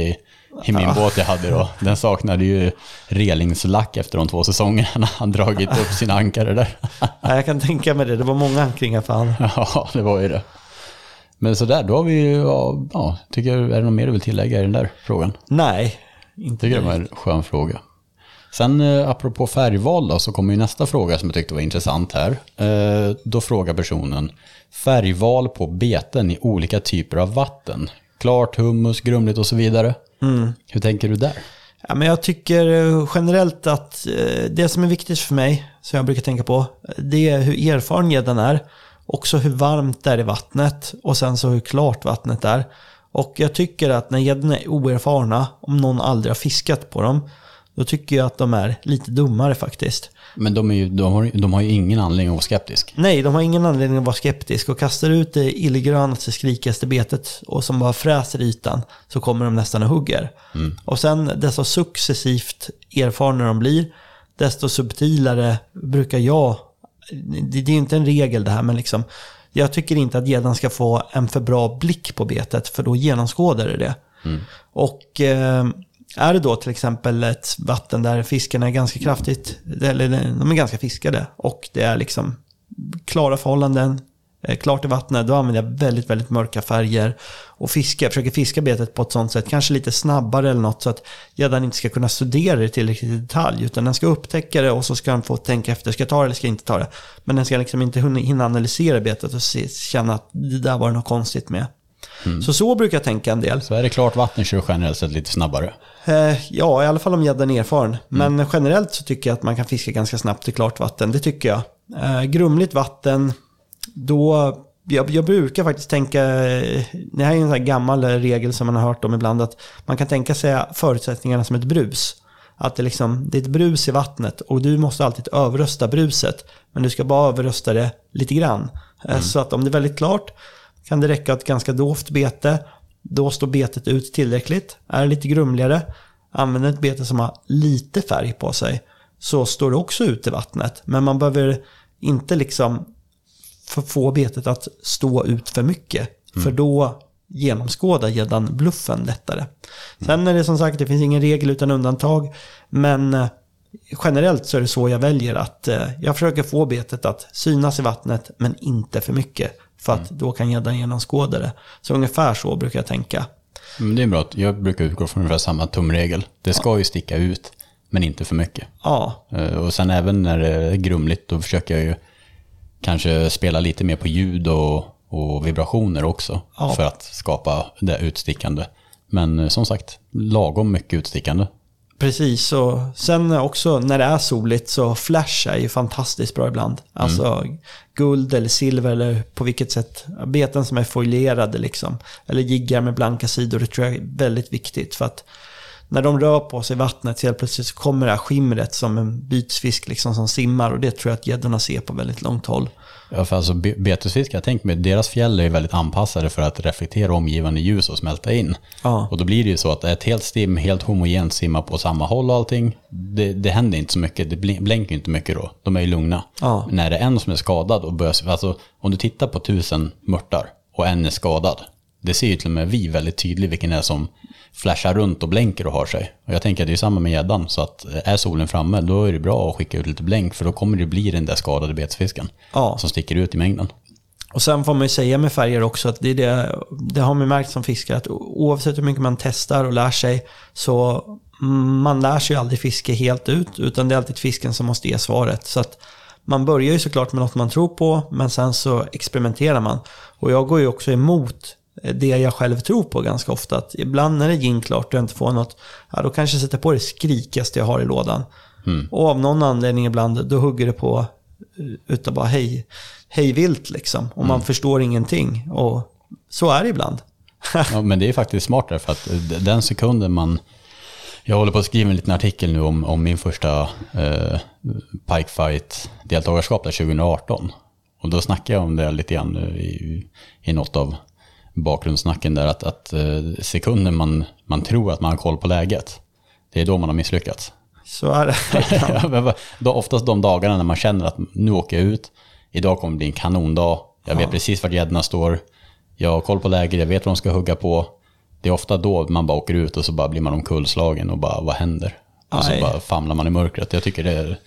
i min båt jag hade då. Den saknade ju relingslack efter de 2 säsongerna. Han dragit upp sina ankare där. Ja, jag kan tänka mig det. Det var många ankringar fan. Ja, det var ju det. Men sådär, då har vi ju... Ja, tycker jag, är det något mer du vill tillägga i den där frågan? Nej, inte. Det var en skön fråga. Sen apropå färgval då, så kommer ju nästa fråga som jag tyckte var intressant här. Då frågar personen färgval på beten i olika typer av vatten. Klart, hummus, grumligt och så vidare. Hur tänker du där? Ja, men jag tycker generellt att det som är viktigt för mig, som jag brukar tänka på, det är hur erfaren gäddan är, också hur varmt det är i vattnet, och sen så hur klart vattnet är. Och jag tycker att när gäddorna är oerfarna, om någon aldrig har fiskat på dem, då tycker jag att de är lite dummare faktiskt. Men de har ju ingen anledning att vara skeptisk. Nej, de har ingen anledning att vara skeptisk. Och kastar ut det illgrönaste, skrikaste betet och som bara fräser ytan, så kommer de nästan och hugger. Och sen desto successivt erfarna de blir, desto subtilare brukar jag... Det är inte en regel det här, men liksom, jag tycker inte att gäddan ska få en för bra blick på betet, för då genomskådar det. Och... är det då till exempel ett vatten där fiskarna är ganska kraftigt, eller de är ganska fiskade, och det är liksom klara förhållanden, klart i vattnet, då använder jag väldigt, väldigt mörka färger och försöker fiska betet på ett sånt sätt, kanske lite snabbare eller något, så att gäddan inte ska kunna studera det tillräckligt i detalj, utan den ska upptäcka det och så ska den få tänka efter, ska jag ta det eller ska jag inte ta det, men den ska liksom inte hinna analysera betet och känna att det där var något konstigt med. Så brukar jag tänka en del. Så är det klart vatten kör generellt sett lite snabbare? Ja, i alla fall om gäddan är erfaren. Men generellt så tycker jag att man kan fiska ganska snabbt i klart vatten, det tycker jag. Grumligt vatten, då Jag brukar faktiskt tänka, det här är en sån här gammal regel som man har hört om ibland, att man kan tänka sig förutsättningarna som ett brus. Att det, liksom, det är ett brus i vattnet och du måste alltid överrösta bruset, men du ska bara överrösta det lite grann. Mm. Så att om det är väldigt klart kan det räcka ett ganska dovt bete, då står betet ut tillräckligt. Är det lite grumligare, använd ett bete som har lite färg på sig, så står det också ut i vattnet. Men man behöver inte liksom få betet att stå ut för mycket, för då genomskåda gäddan bluffen lättare. Sen är det som sagt, det finns ingen regel utan undantag, men generellt så är det så jag väljer, att jag försöker få betet att synas i vattnet men inte för mycket, för att då kan gäddan genomskåda det. Så ungefär så brukar jag tänka. Det är bra, jag brukar utgå från ungefär samma tumregel. Det ska ju sticka ut men inte för mycket. Ja. Och sen även när det är grumligt, då försöker jag ju kanske spela lite mer på ljud och vibrationer också, för att skapa det utstickande. Men som sagt, lagom mycket utstickande. Precis, och sen också när det är soligt så flash är ju fantastiskt bra ibland. Alltså guld eller silver, eller på vilket sätt beten som är folierade liksom. Eller jiggar med blanka sidor, det tror jag är väldigt viktigt, för att när de rör på sig i vattnet så helt plötsligt så kommer det här skimret som en bytesfisk liksom, som simmar, och det tror jag att gäddorna ser på väldigt långt håll. Ja, för alltså betesfiskar, tänk mig, deras fjäll är väldigt anpassade för att reflektera omgivande ljus och smälta in. Ja. Och då blir det ju så att ett helt stim, helt homogent, simmar på samma håll och allting. Det händer inte så mycket, det blänker inte mycket då. De är ju lugna. Ja. När det är en som är skadad och börjar, alltså om du tittar på 1000 mörtar och en är skadad, det ser ju till och med vi väldigt tydligt vilken det är som flashar runt och blänker och har sig. Och jag tänker att det är samma med gäddan, så att är solen framme, då är det bra att skicka ut lite blänk, för då kommer det bli den där skadade betesfisken som sticker ut i mängden. Och sen får man ju säga med färger också, att det har man märkt som fiskare, att oavsett hur mycket man testar och lär sig, så man lär sig ju aldrig fiske helt ut, utan det är alltid fisken som måste ge svaret. Så att man börjar ju såklart med något man tror på, men sen så experimenterar man. Och jag går ju också emot det jag själv tror på ganska ofta, att ibland när det är ginklart och jag inte får något, då kanske jag sätter på det skrikaste jag har i lådan, och av någon anledning ibland då hugger det på utan bara hej vilt liksom, och man förstår ingenting, och så är det ibland. Ja, men det är faktiskt smart där, för att den sekunden jag håller på att skriva en liten artikel nu om min första Pikefight deltagarskap där 2018, och då snackar jag om det lite grann i något av bakgrundssnacken där, att sekunden man tror att man har koll på läget, det är då man har misslyckats. Så är det. Då oftast de dagarna när man känner att nu åker jag ut, idag kommer det bli en kanondag, jag vet precis vart gäddorna står, jag har koll på läget, jag vet vad de ska hugga på. Det är ofta då man bara åker ut och så bara blir man omkullslagen och bara, vad händer? Och så bara famlar man i mörkret. Jag tycker det är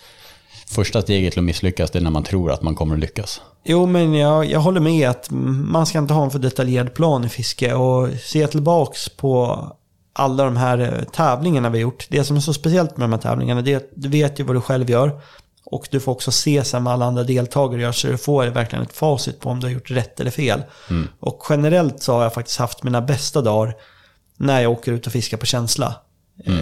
första steget till att misslyckas, det är när man tror att man kommer att lyckas. Jo, men jag håller med att man ska inte ha en för detaljerad plan i fiske, och se tillbaks på alla de här tävlingarna vi har gjort. Det som är så speciellt med de här tävlingarna, det är att du vet ju vad du själv gör, och du får också se sen vad alla andra deltagare gör, så du får verkligen ett facit på om du har gjort rätt eller fel. Och generellt så har jag faktiskt haft mina bästa dagar när jag åker ut och fiskar på känsla.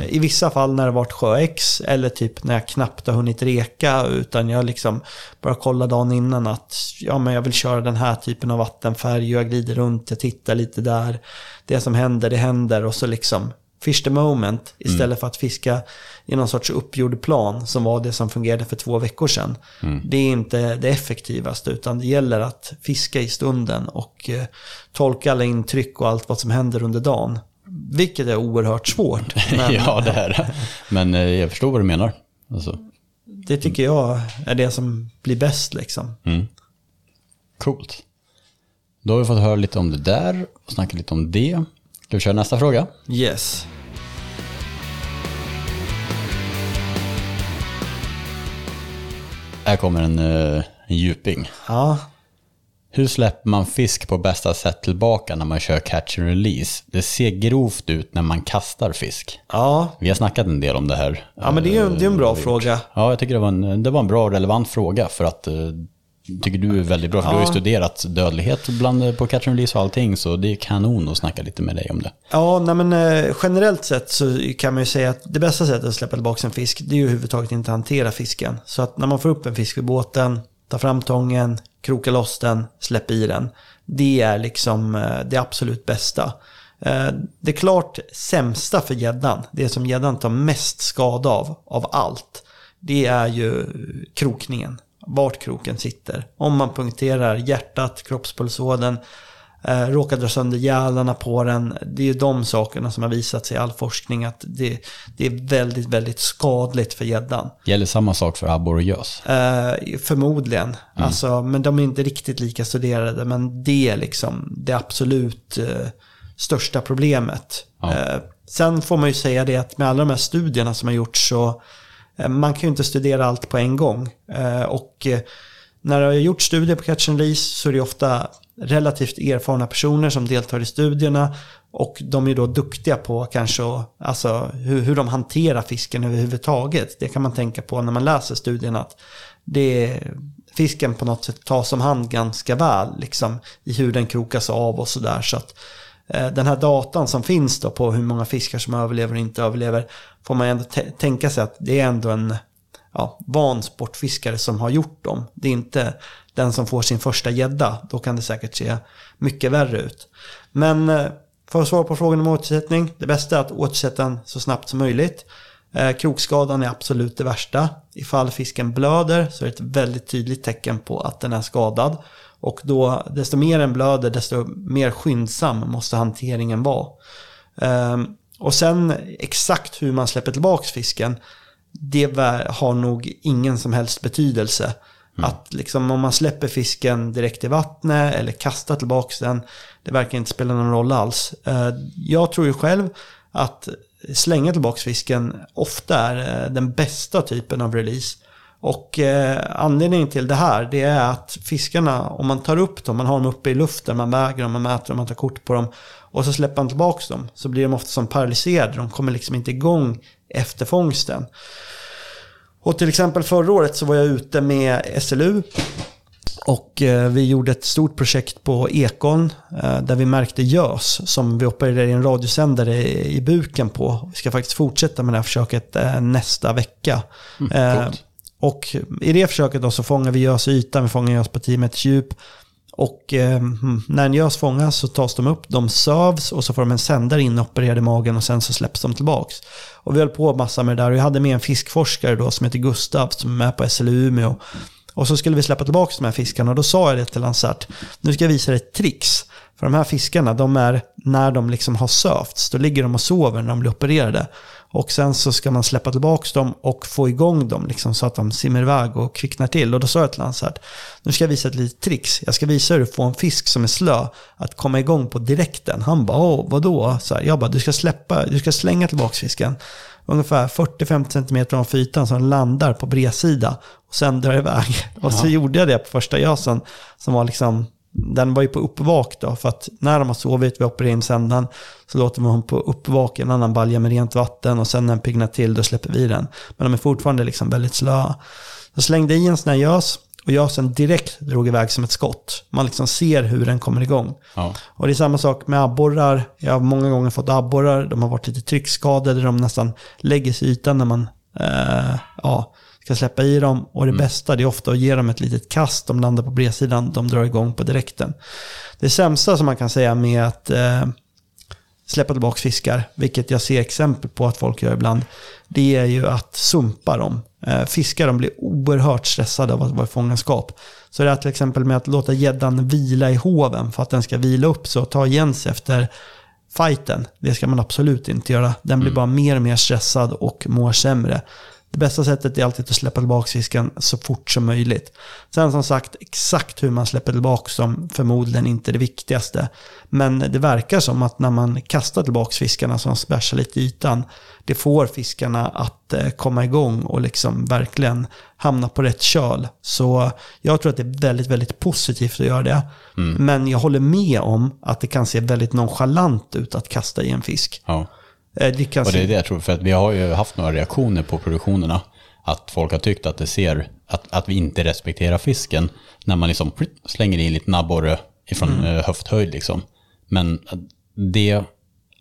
I vissa fall när det varit sjöex, eller typ när jag knappt har hunnit reka, utan jag liksom bara kollar dagen innan att men jag vill köra den här typen av vattenfärg, jag glider runt, jag tittar lite där, det som händer, det händer, och så liksom fish the moment, istället för att fiska i någon sorts uppgjord plan som var det som fungerade för 2 veckor sedan. Det är inte det effektivaste, utan det gäller att fiska i stunden och tolka alla intryck och allt vad som händer under dagen. Vilket är oerhört svårt. Men ja, det är. Men jag förstår vad du menar. Alltså. Det tycker jag är det som blir bäst liksom. Coolt. Då har vi fått höra lite om det där och snacka lite om det. Ska vi köra nästa fråga? Yes. Här kommer en djuping. Ja. Hur släpper man fisk på bästa sätt tillbaka när man kör catch and release? Det ser grovt ut när man kastar fisk. Ja. Vi har snackat en del om det här. Ja, men det är en bra fråga. Ja, jag tycker det var en bra och relevant fråga, för att tycker du är väldigt bra, för du har ju studerat dödlighet bland på catch and release och allting, så det är kanon att snacka lite med dig om det. Ja, nej, men generellt sett så kan man ju säga att det bästa sättet att släppa tillbaka en fisk, det är ju överhuvudtaget inte hantera fisken. Så att när man får upp en fisk vid båten, ta fram tången, kroka loss den, släpp i den. Det är liksom det absolut bästa. Det är klart sämsta för gäddan, det som gäddan tar mest skada av allt, det är ju krokningen, vart kroken sitter. Om man punkterar hjärtat, kroppspulsådern, råkar dra sönder gälarna på den, det är ju de sakerna som har visat sig i all forskning att det är väldigt, väldigt skadligt för gäddan. Gäller samma sak för abborre och gös? Förmodligen. Alltså, men de är inte riktigt lika studerade, men det är liksom det absolut största problemet. Ja. Sen får man ju säga det att med alla de här studierna som har gjorts, så man kan ju inte studera allt på en gång. Och när jag har gjort studier på catch and release så är det ofta relativt erfarna personer som deltar i studierna, och de är då duktiga på kanske alltså hur de hanterar fisken överhuvudtaget. Det kan man tänka på när man läser studierna, att fisken på något sätt tas om hand ganska väl liksom, i hur den krokas av och sådär. Så att den här datan som finns då på hur många fiskar som överlever och inte överlever, får man ändå tänka sig att det är ändå en van sportfiskare som har gjort dem. Det är inte den som får sin första gädda. Då kan det säkert se mycket värre ut. Men för att svara på frågan om återsättning, det bästa är att återsätta den så snabbt som möjligt. Krokskadan är absolut det värsta. Ifall fisken blöder så är det ett väldigt tydligt tecken på att den är skadad. Och då, desto mer den blöder, desto mer skyndsam måste hanteringen vara. Och sen exakt hur man släpper tillbaka fisken, det har nog ingen som helst betydelse. Att liksom, om man släpper fisken direkt i vattnet eller kastar tillbaka den, det verkar inte spela någon roll alls. Jag tror ju själv att slänga tillbaka fisken ofta är den bästa typen av release. Och anledningen till det här, det är att fiskarna, om man tar upp dem, man har dem uppe i luften, man väger dem, man mäter dem, man tar kort på dem och så släpper man tillbaka dem, så blir de ofta som paralyserade. De kommer liksom inte igång efter fångsten. Och till exempel förra året så var jag ute med SLU och vi gjorde ett stort projekt på Ekon där vi märkte gös som vi opererade i en radiosändare i buken på. Vi ska faktiskt fortsätta med det här försöket nästa vecka. Och i det försöket då så fångar vi gös i ytan, vi fångar gös på 10 meters djup. Och när en gös fångas så tas de upp, de sövs och så får de en sändare inopererad i magen och sen så släpps de tillbaks. Och vi höll på massa med det där, och jag hade med en fiskforskare då som heter Gustav som är med på SLU Umeå. Och så skulle vi släppa tillbaka de här fiskarna, och då sa jag det till han så här: nu ska jag visa dig ett tricks. För de här fiskarna, de är, när de liksom har sövts, då ligger de och sover när de blir opererade. Och sen så ska man släppa tillbaka dem och få igång dem liksom, så att de simmar iväg och kvicknar till. Och då sa jag till honom så här: nu ska jag visa ett litet tricks. Jag ska visa hur du får en fisk som är slö att komma igång på direkten. Han bara, vadå? Så här, jag bara, du ska slänga tillbaka fisken ungefär 40-50 cm av ytan så den landar på bredsida och sen drar iväg. Och så gjorde jag det på första gösen som var liksom... Den var ju på uppvak då, för att när de har sovit vid opererar in sändan så låter man hon på uppvak en annan balja med rent vatten, och sen när den pignar till då släpper vi den. Men de är fortfarande liksom väldigt slöa. Så slängde i en sån här gös, och gösen direkt drog iväg som ett skott. Man liksom ser hur den kommer igång. Ja. Och det är samma sak med abborrar. Jag har många gånger fått abborrar. De har varit lite tryckskadade, de nästan lägger sig i ytan när man ska släppa i dem, och det bästa det är ofta att ge dem ett litet kast, de landar på bredsidan, de drar igång på direkten. Det sämsta som man kan säga med att släppa tillbaka fiskar, vilket jag ser exempel på att folk gör ibland, det är ju att sumpa dem. Fiskar, de blir oerhört stressade av att vara i fångenskap. Så det är till exempel med att låta gäddan vila i hoven för att den ska vila upp så ta igen sig efter fighten. Det ska man absolut inte göra. Den blir bara mer och mer stressad och mår sämre. Det bästa sättet är alltid att släppa tillbaka fisken så fort som möjligt. Sen som sagt, exakt hur man släpper tillbaka som förmodligen inte är det viktigaste. Men det verkar som att när man kastar tillbaka fiskarna så de splashar lite i ytan, det får fiskarna att komma igång och liksom verkligen hamna på rätt köl. Så jag tror att det är väldigt, väldigt positivt att göra det. Men jag håller med om att det kan se väldigt nonchalant ut att kasta i en fisk. Ja. Och det är det jag tror, för att vi har ju haft några reaktioner på produktionerna, att folk har tyckt att det ser att vi inte respekterar fisken när man liksom slänger in lite abborre ifrån höfthöjd liksom. Men det,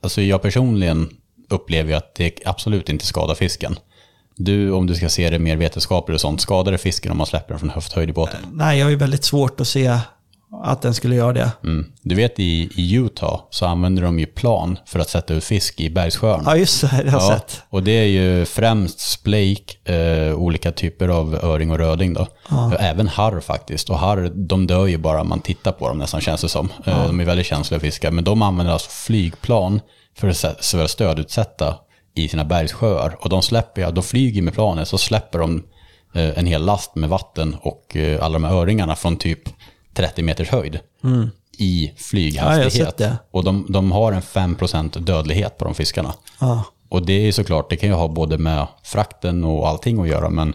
alltså jag personligen upplever ju att det absolut inte skadar fisken. Du, om du ska se det mer vetenskapligt och sånt, skadar det fisken om man släpper den från höfthöjd i båten? Nej, jag har ju väldigt svårt att se att den skulle göra det. Mm. Du vet, i Utah så använder de ju plan för att sätta ut fisk i bergssjöarna. Ja, just det. Jag har sett. Och det är ju främst splake, olika typer av öring och röding då. Ja. Även harr faktiskt. Och harr, de dör ju bara man tittar på dem nästan, känns det som. Ja. De är väldigt känsliga fiskar. Men de använder alltså flygplan för att stödutsätta i sina bergssjöar. Och de släpper, de flyger med planet, så släpper de en hel last med vatten och alla de här öringarna från typ 30 meters höjd i flyghastighet. Ja, och de har en 5% dödlighet på de fiskarna. Ja. Och det är såklart, det kan ju ha både med frakten och allting att göra, men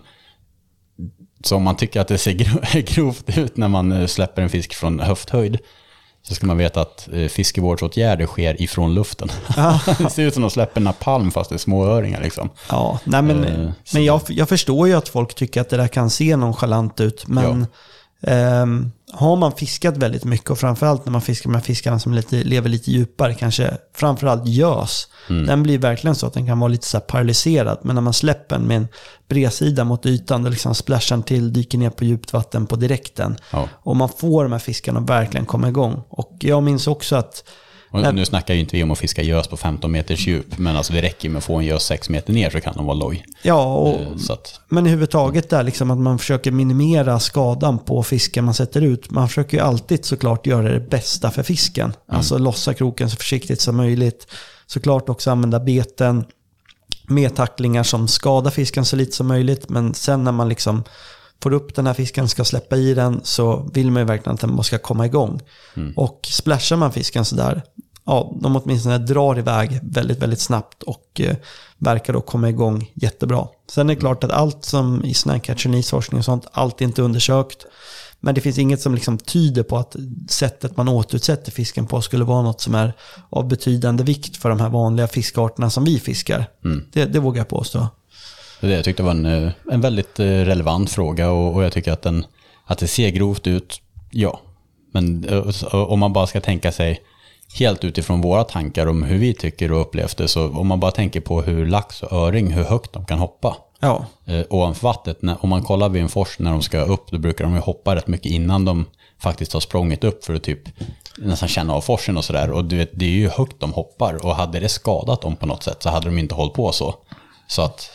som man tycker att det ser grovt ut när man släpper en fisk från höfthöjd, så ska man veta att fiskevårdsåtgärder sker ifrån luften. Ja. Det ser ut som att de släpper napalm fast det är småöringar liksom. Ja, nej, men jag förstår ju att folk tycker att det där kan se nonchalant ut, men har man fiskat väldigt mycket, och framförallt när man fiskar med fiskarna som lever lite djupare, kanske framförallt gös, den blir verkligen så att den kan vara lite så här paralyserad, men när man släpper den med en bredsida mot ytan, då liksom splashar till, dyker ner på djupt vatten på direkten, och man får de här fiskarna verkligen komma igång. Och jag minns också att nu snackar ju inte vi om att fiska gös på 15 meters djup, men alltså det räcker med att få en gös 6 meter ner så kan de vara loj. Ja, men i huvudtaget där liksom att man försöker minimera skadan på fisken man sätter ut. Man försöker ju alltid såklart göra det bästa för fisken. Alltså lossa kroken så försiktigt som möjligt. Såklart också använda beten med tacklingar som skadar fisken så lite som möjligt. Men sen när man liksom får upp den här fisken, ska släppa i den, så vill man ju verkligen att den ska komma igång. Och splashar man fisken så där, de åtminstone drar iväg väldigt, väldigt snabbt och verkar då komma igång jättebra. Sen är det klart att allt som i snackcatcher, isforskning och sånt, allt är inte undersökt. Men det finns inget som liksom tyder på att sättet man återutsätter fisken på skulle vara något som är av betydande vikt för de här vanliga fiskarterna som vi fiskar. Det vågar jag påstå. Jag tyckte det var en väldigt relevant fråga, och jag tycker att det ser grovt ut, men om man bara ska tänka sig helt utifrån våra tankar om hur vi tycker och upplevt det, så om man bara tänker på hur lax och öring, hur högt de kan hoppa ovanför vattnet. Om man kollar vid en fors när de ska upp, då brukar de ju hoppa rätt mycket innan de faktiskt har sprungit upp för att typ nästan känna av forsen och sådär. Och du vet, det är ju högt de hoppar, och hade det skadat dem på något sätt så hade de inte hållit på så. Så att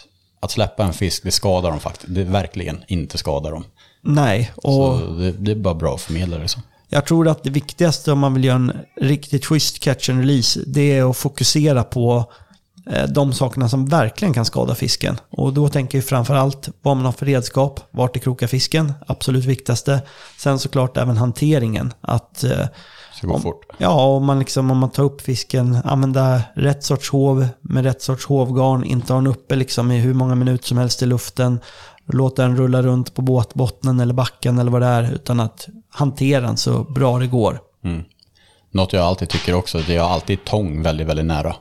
släppa en fisk, det skadar dem faktiskt. Det verkligen inte skadar dem. Nej. Och det är bara bra att förmedla det. Så. Jag tror att det viktigaste om man vill göra en riktigt schysst catch and release, det är att fokusera på de sakerna som verkligen kan skada fisken. Och då tänker jag framförallt vad man har för redskap, vart det krokar fisken, absolut viktigaste. Sen såklart även hanteringen. Att om man tar upp fisken, använda rätt sorts hov med rätt sorts hovgarn, inte ha den uppe liksom i hur många minuter som helst i luften, låta den rulla runt på båtbottnen eller backen eller vad det är, utan att hantera den så bra det går. Något jag alltid tycker också, det är alltid tång väldigt, väldigt nära.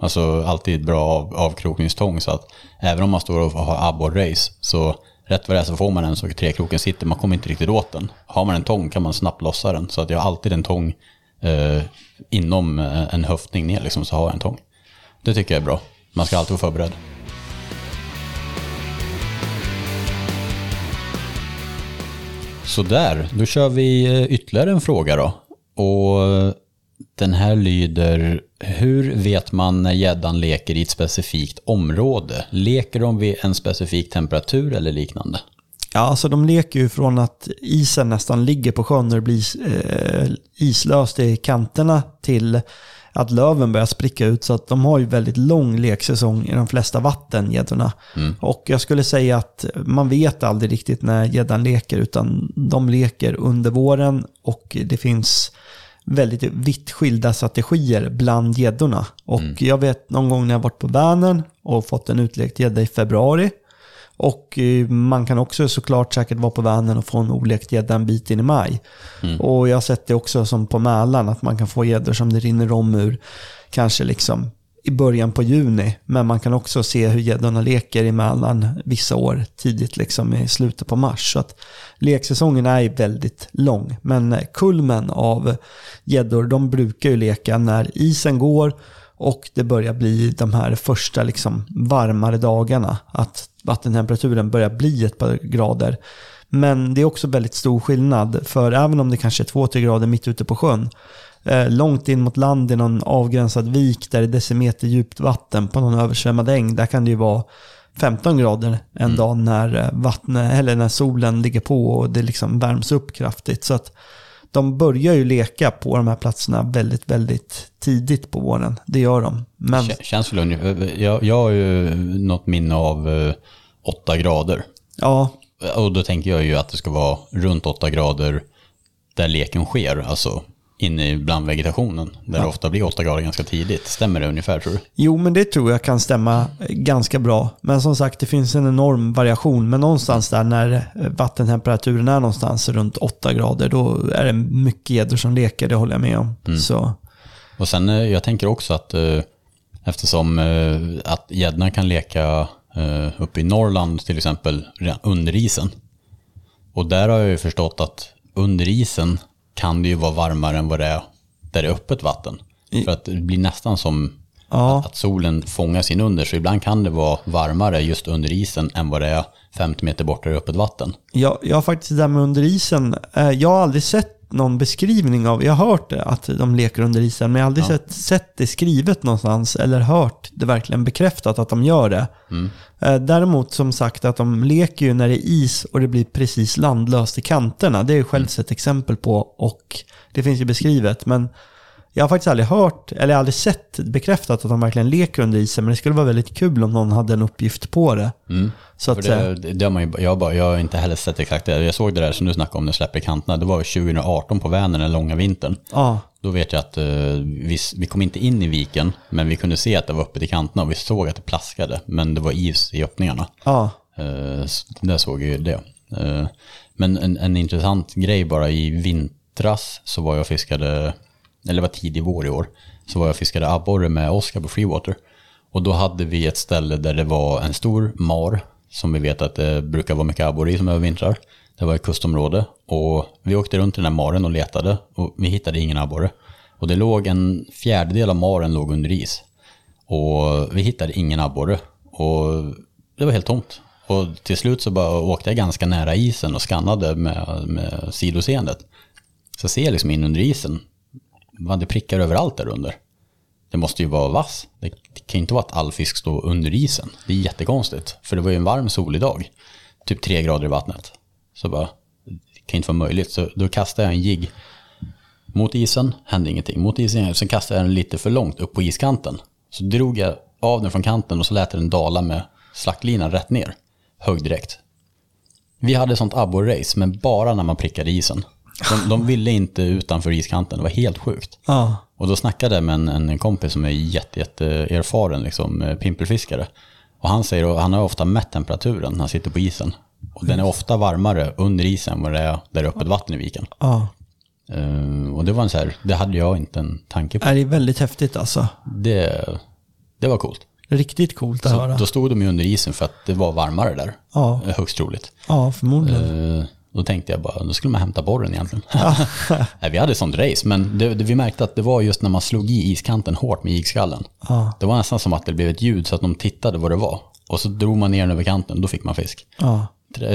Alltså alltid bra avkrokningstång, så att även om man står och har abborrace, så rätt vad det är så får man den så trekroken sitter, man kommer inte riktigt åt den. Har man en tång kan man snabbt lossa den, så att jag har alltid en tång inom en höftning ner liksom, så har jag en tång. Det tycker jag är bra. Man ska alltid vara förberedd. Så där, då kör vi ytterligare en fråga då. Och den här lyder: hur vet man när gäddan leker i ett specifikt område? Leker de vid en specifik temperatur eller liknande? Ja, alltså de leker ju från att isen nästan ligger på sjön och det blir islöst i kanterna, till att löven börjar spricka ut. Så att de har ju väldigt lång leksäsong i de flesta vatten, gäddorna. Och jag skulle säga att man vet aldrig riktigt när gäddan leker, utan de leker under våren, och det finns väldigt vitt skilda strategier bland gäddorna. Och jag vet någon gång när jag varit på Vänern och fått en utlekt gädda i februari, och man kan också såklart säkert vara på Vänern och få en olekt gädda en bit in i maj. Och jag har sett det också som på Mälaren, att man kan få gäddor som det rinner om ur kanske liksom i början på juni, men man kan också se hur gäddorna leker i Mälaren vissa år tidigt liksom i slutet på mars. Så att leksäsongen är väldigt lång, men kulmen av gäddor, de brukar ju leka när isen går och det börjar bli de här första liksom varmare dagarna, att vattentemperaturen börjar bli ett par grader. Men det är också väldigt stor skillnad, för även om det kanske är 2-3 grader mitt ute på sjön, långt in mot land i någon avgränsad vik där det är decimeter djupt vatten på någon översvämmad äng, där kan det ju vara 15 grader en dag när vattnet, eller när solen ligger på och det liksom värms upp kraftigt. Så att de börjar ju leka på de här platserna väldigt, väldigt tidigt på våren. Det gör de. Men... Känns väl ungefär. Jag har ju något minne av 8 grader. Ja. Och då tänker jag ju att det ska vara runt 8 grader där leken sker, alltså inne bland vegetationen, där det ofta blir 8 grader ganska tidigt. Stämmer det ungefär, tror du? Jo, men det tror jag kan stämma ganska bra. Men som sagt, det finns en enorm variation. Men någonstans där när vattentemperaturen är någonstans runt 8 grader, då är det mycket gäddor som leker, det håller jag med om. Mm. Så. Och sen, jag tänker också att eftersom att gäddorna kan leka uppe i Norrland till exempel under isen. Och där har jag ju förstått att under isen kan det ju vara varmare än vad det är där det är öppet vatten. För att det blir nästan som att solen fångas in under. Så ibland kan det vara varmare just under isen än vad det är 50 meter bort där det är öppet vatten. Jag har faktiskt där med under isen. Jag har aldrig sett någon beskrivning av, jag har hört att de leker under isen, men jag har aldrig sett det skrivet någonstans eller hört det verkligen bekräftat att de gör det. Däremot som sagt att de leker ju när det är is och det blir precis landlöst i kanterna, det är ju själv ett exempel på, och det finns ju beskrivet, men jag har faktiskt aldrig hört eller aldrig sett bekräftat att de verkligen leker under isen, men det skulle vara väldigt kul om någon hade en uppgift på det. Så att, det har man ju, jag har inte heller sett exakt det. Jag såg det där som du snackade om, när släpper kanterna. Det var 2018 på Vänern, den långa vintern. Då vet jag att vi kom inte in i viken, men vi kunde se att det var uppe i kanterna och vi såg att det plaskade, men det var is i öppningarna. Där såg jag ju det. Men en intressant grej bara, i vintras så var jag och fiskade, eller var tidig vår i år, så var jag fiskade abborre med Oscar på Free water. Och då hade vi ett ställe där det var en stor mar, som vi vet att det brukar vara mycket abborre i som övervintrar. Det var ett kustområde och vi åkte runt i den här maren och letade och vi hittade ingen abborre. Och det låg en fjärdedel av maren låg under is. Och vi hittade ingen abborre och det var helt tomt. Och till slut så bara åkte jag ganska nära isen och skannade med sidoseendet. Så ser jag liksom in under isen. Man, det prickar överallt där under. Det måste ju vara vass. Det kan inte vara att all fisk står under isen. Det är jättekonstigt. För det var ju en varm solig dag. Typ 3 grader i vattnet. Så bara, det kan inte vara möjligt. Så då kastade jag en jigg mot isen. Hände ingenting. Mot isen. Sen kastade jag den lite för långt upp på iskanten. Så drog jag av den från kanten och så lät den dala med slacklinan rätt ner. Hög direkt. Vi hade sånt abborrace, men bara när man prickade isen. De ville inte utanför iskanten. Det var helt sjukt. Och då snackade jag med en kompis som är jätte erfaren liksom, pimpelfiskare. Och han säger, och han har ofta mätt temperaturen när han sitter på isen. Och den är ofta varmare under isen än vad det är där uppe i vatten i viken. Och det var en så här, det hade jag inte en tanke på. Det är väldigt häftigt alltså. Det var coolt. Riktigt coolt att höra. Då stod de ju under isen för att det var varmare där. Högst troligt. Ja, förmodligen. Då tänkte jag bara, då skulle man hämta borren egentligen. Nej, vi hade sånt race, men vi märkte att det var just när man slog i iskanten hårt med jigskallen. Det var nästan som att det blev ett ljud så att de tittade vad det var. Och så drog man ner den över kanten, då fick man fisk.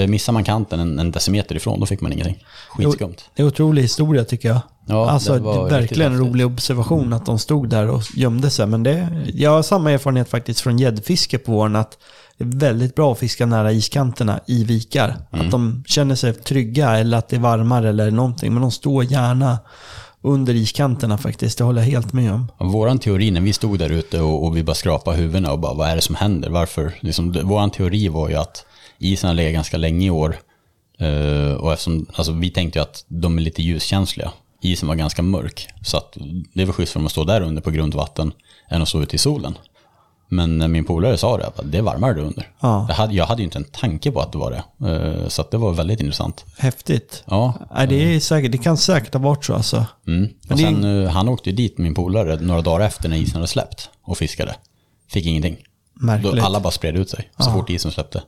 Missar man kanten en decimeter ifrån, då fick man ingenting. Skitskumt. Det är en otrolig historia tycker jag. Ja, alltså det var verkligen en rolig observation att de stod där och gömde sig. Men jag har samma erfarenhet faktiskt från gäddfiske på våren, att det är väldigt bra att fiska nära iskanterna i vikar. Att de känner sig trygga eller att det är varmare eller någonting. Men de står gärna under iskanterna faktiskt. Det håller jag helt med om. Våran teori när vi stod där ute och vi bara skrapade huvudena och bara, vad är det som händer? Varför? Liksom, våran teori var ju att isen ligger ganska länge i år. Och eftersom, alltså, vi tänkte ju att de är lite ljuskänsliga. Isen var ganska mörk. Så att det var schysst för dem att stå där under på grundvatten än att stå ute i solen. Men när min polare sa det, att det är varmare där under. Jag hade ju inte en tanke på att det var det. Så att det var väldigt intressant. Häftigt. Ja. Det kan säkert ha varit så alltså. Och sen, han åkte ju dit min polare några dagar efter när isen hade släppt och fiskade. Fick ingenting. Märkligt. Då alla bara spred ut sig så fort isen släppte.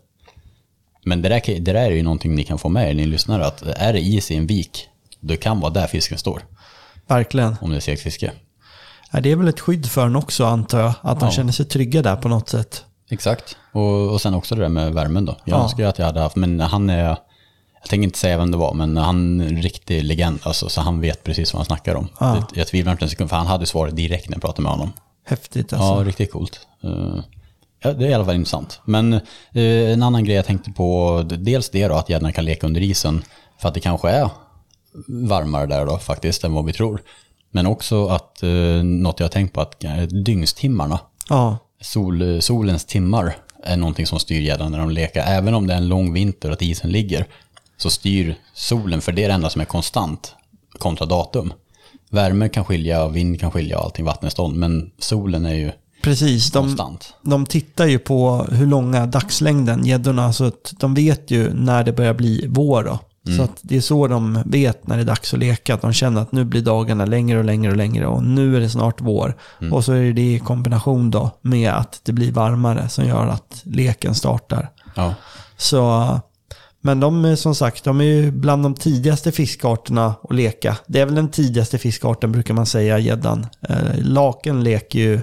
Men det där är ju någonting ni kan få med er, ni lyssnar, att är det is i en vik, då kan vara där fisken står. Verkligen. Om det är segt fiske. Det är väl ett skydd för den också, antar jag, att de känner sig trygga där på något sätt. Exakt. Och sen också det där med värmen då. Jag önskar att jag hade haft, men han är... Jag tänker inte säga vem det var, men han är en riktig legend. Alltså, så han vet precis vad han snackar om. Ja. Jag tvivlar inte en sekund, för han hade svaret direkt när jag pratade med honom. Häftigt alltså. Ja, riktigt coolt. Ja, det är i alla fall intressant. Men en annan grej jag tänkte på, dels det då, att gäddorna kan leka under isen. För att det kanske är varmare där då faktiskt än vad vi tror. Men också att något jag har tänkt på, att dygnstimmarna, solens timmar är någonting som styr gäddorna när de leker. Även om det är en lång vinter och att isen ligger, så styr solen, för det är det enda som är konstant kontra datum. Värme kan skilja, vind kan skilja, allting, vattenstånd, men solen är ju precis, konstant. De tittar ju på hur långa dagslängden gäddorna, så att de vet ju när det börjar bli vår då. Mm. Så att det är så de vet när det är dags att leka, att de känner att nu blir dagarna längre och längre och längre och nu är det snart vår. Mm. Och så är det i kombination då med att det blir varmare som gör att leken startar. Ja. Så... Men de, som sagt, de är ju bland de tidigaste fiskarterna att leka. Det är väl den tidigaste fiskarten, brukar man säga, gäddan. Laken leker ju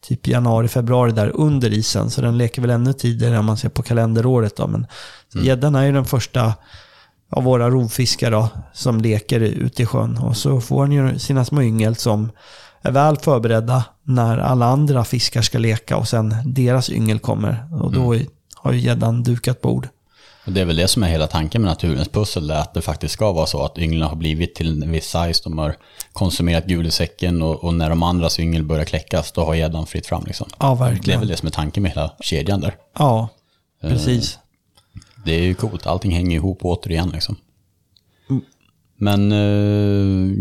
typ januari, februari där under isen. Så den leker väl ännu tidigare när man ser på kalenderåret. Då. Men gäddan är ju den första av våra rovfiskar då, som leker ute i sjön. Och så får den ju sina små yngel som är väl förberedda när alla andra fiskar ska leka. Och sen deras yngel kommer. Och då har ju gäddan dukat bord. Och det är väl det som är hela tanken med naturens pussel, att det faktiskt ska vara så att ynglarna har blivit till en viss size, de har konsumerat gulesäcken och när de andras yngel börjar kläckas, då har gäddan fritt fram liksom. Ja, verkligen. Det är väl det som är tanken med hela kedjan där. Ja, precis. Det är ju coolt, allting hänger ihop återigen liksom. Men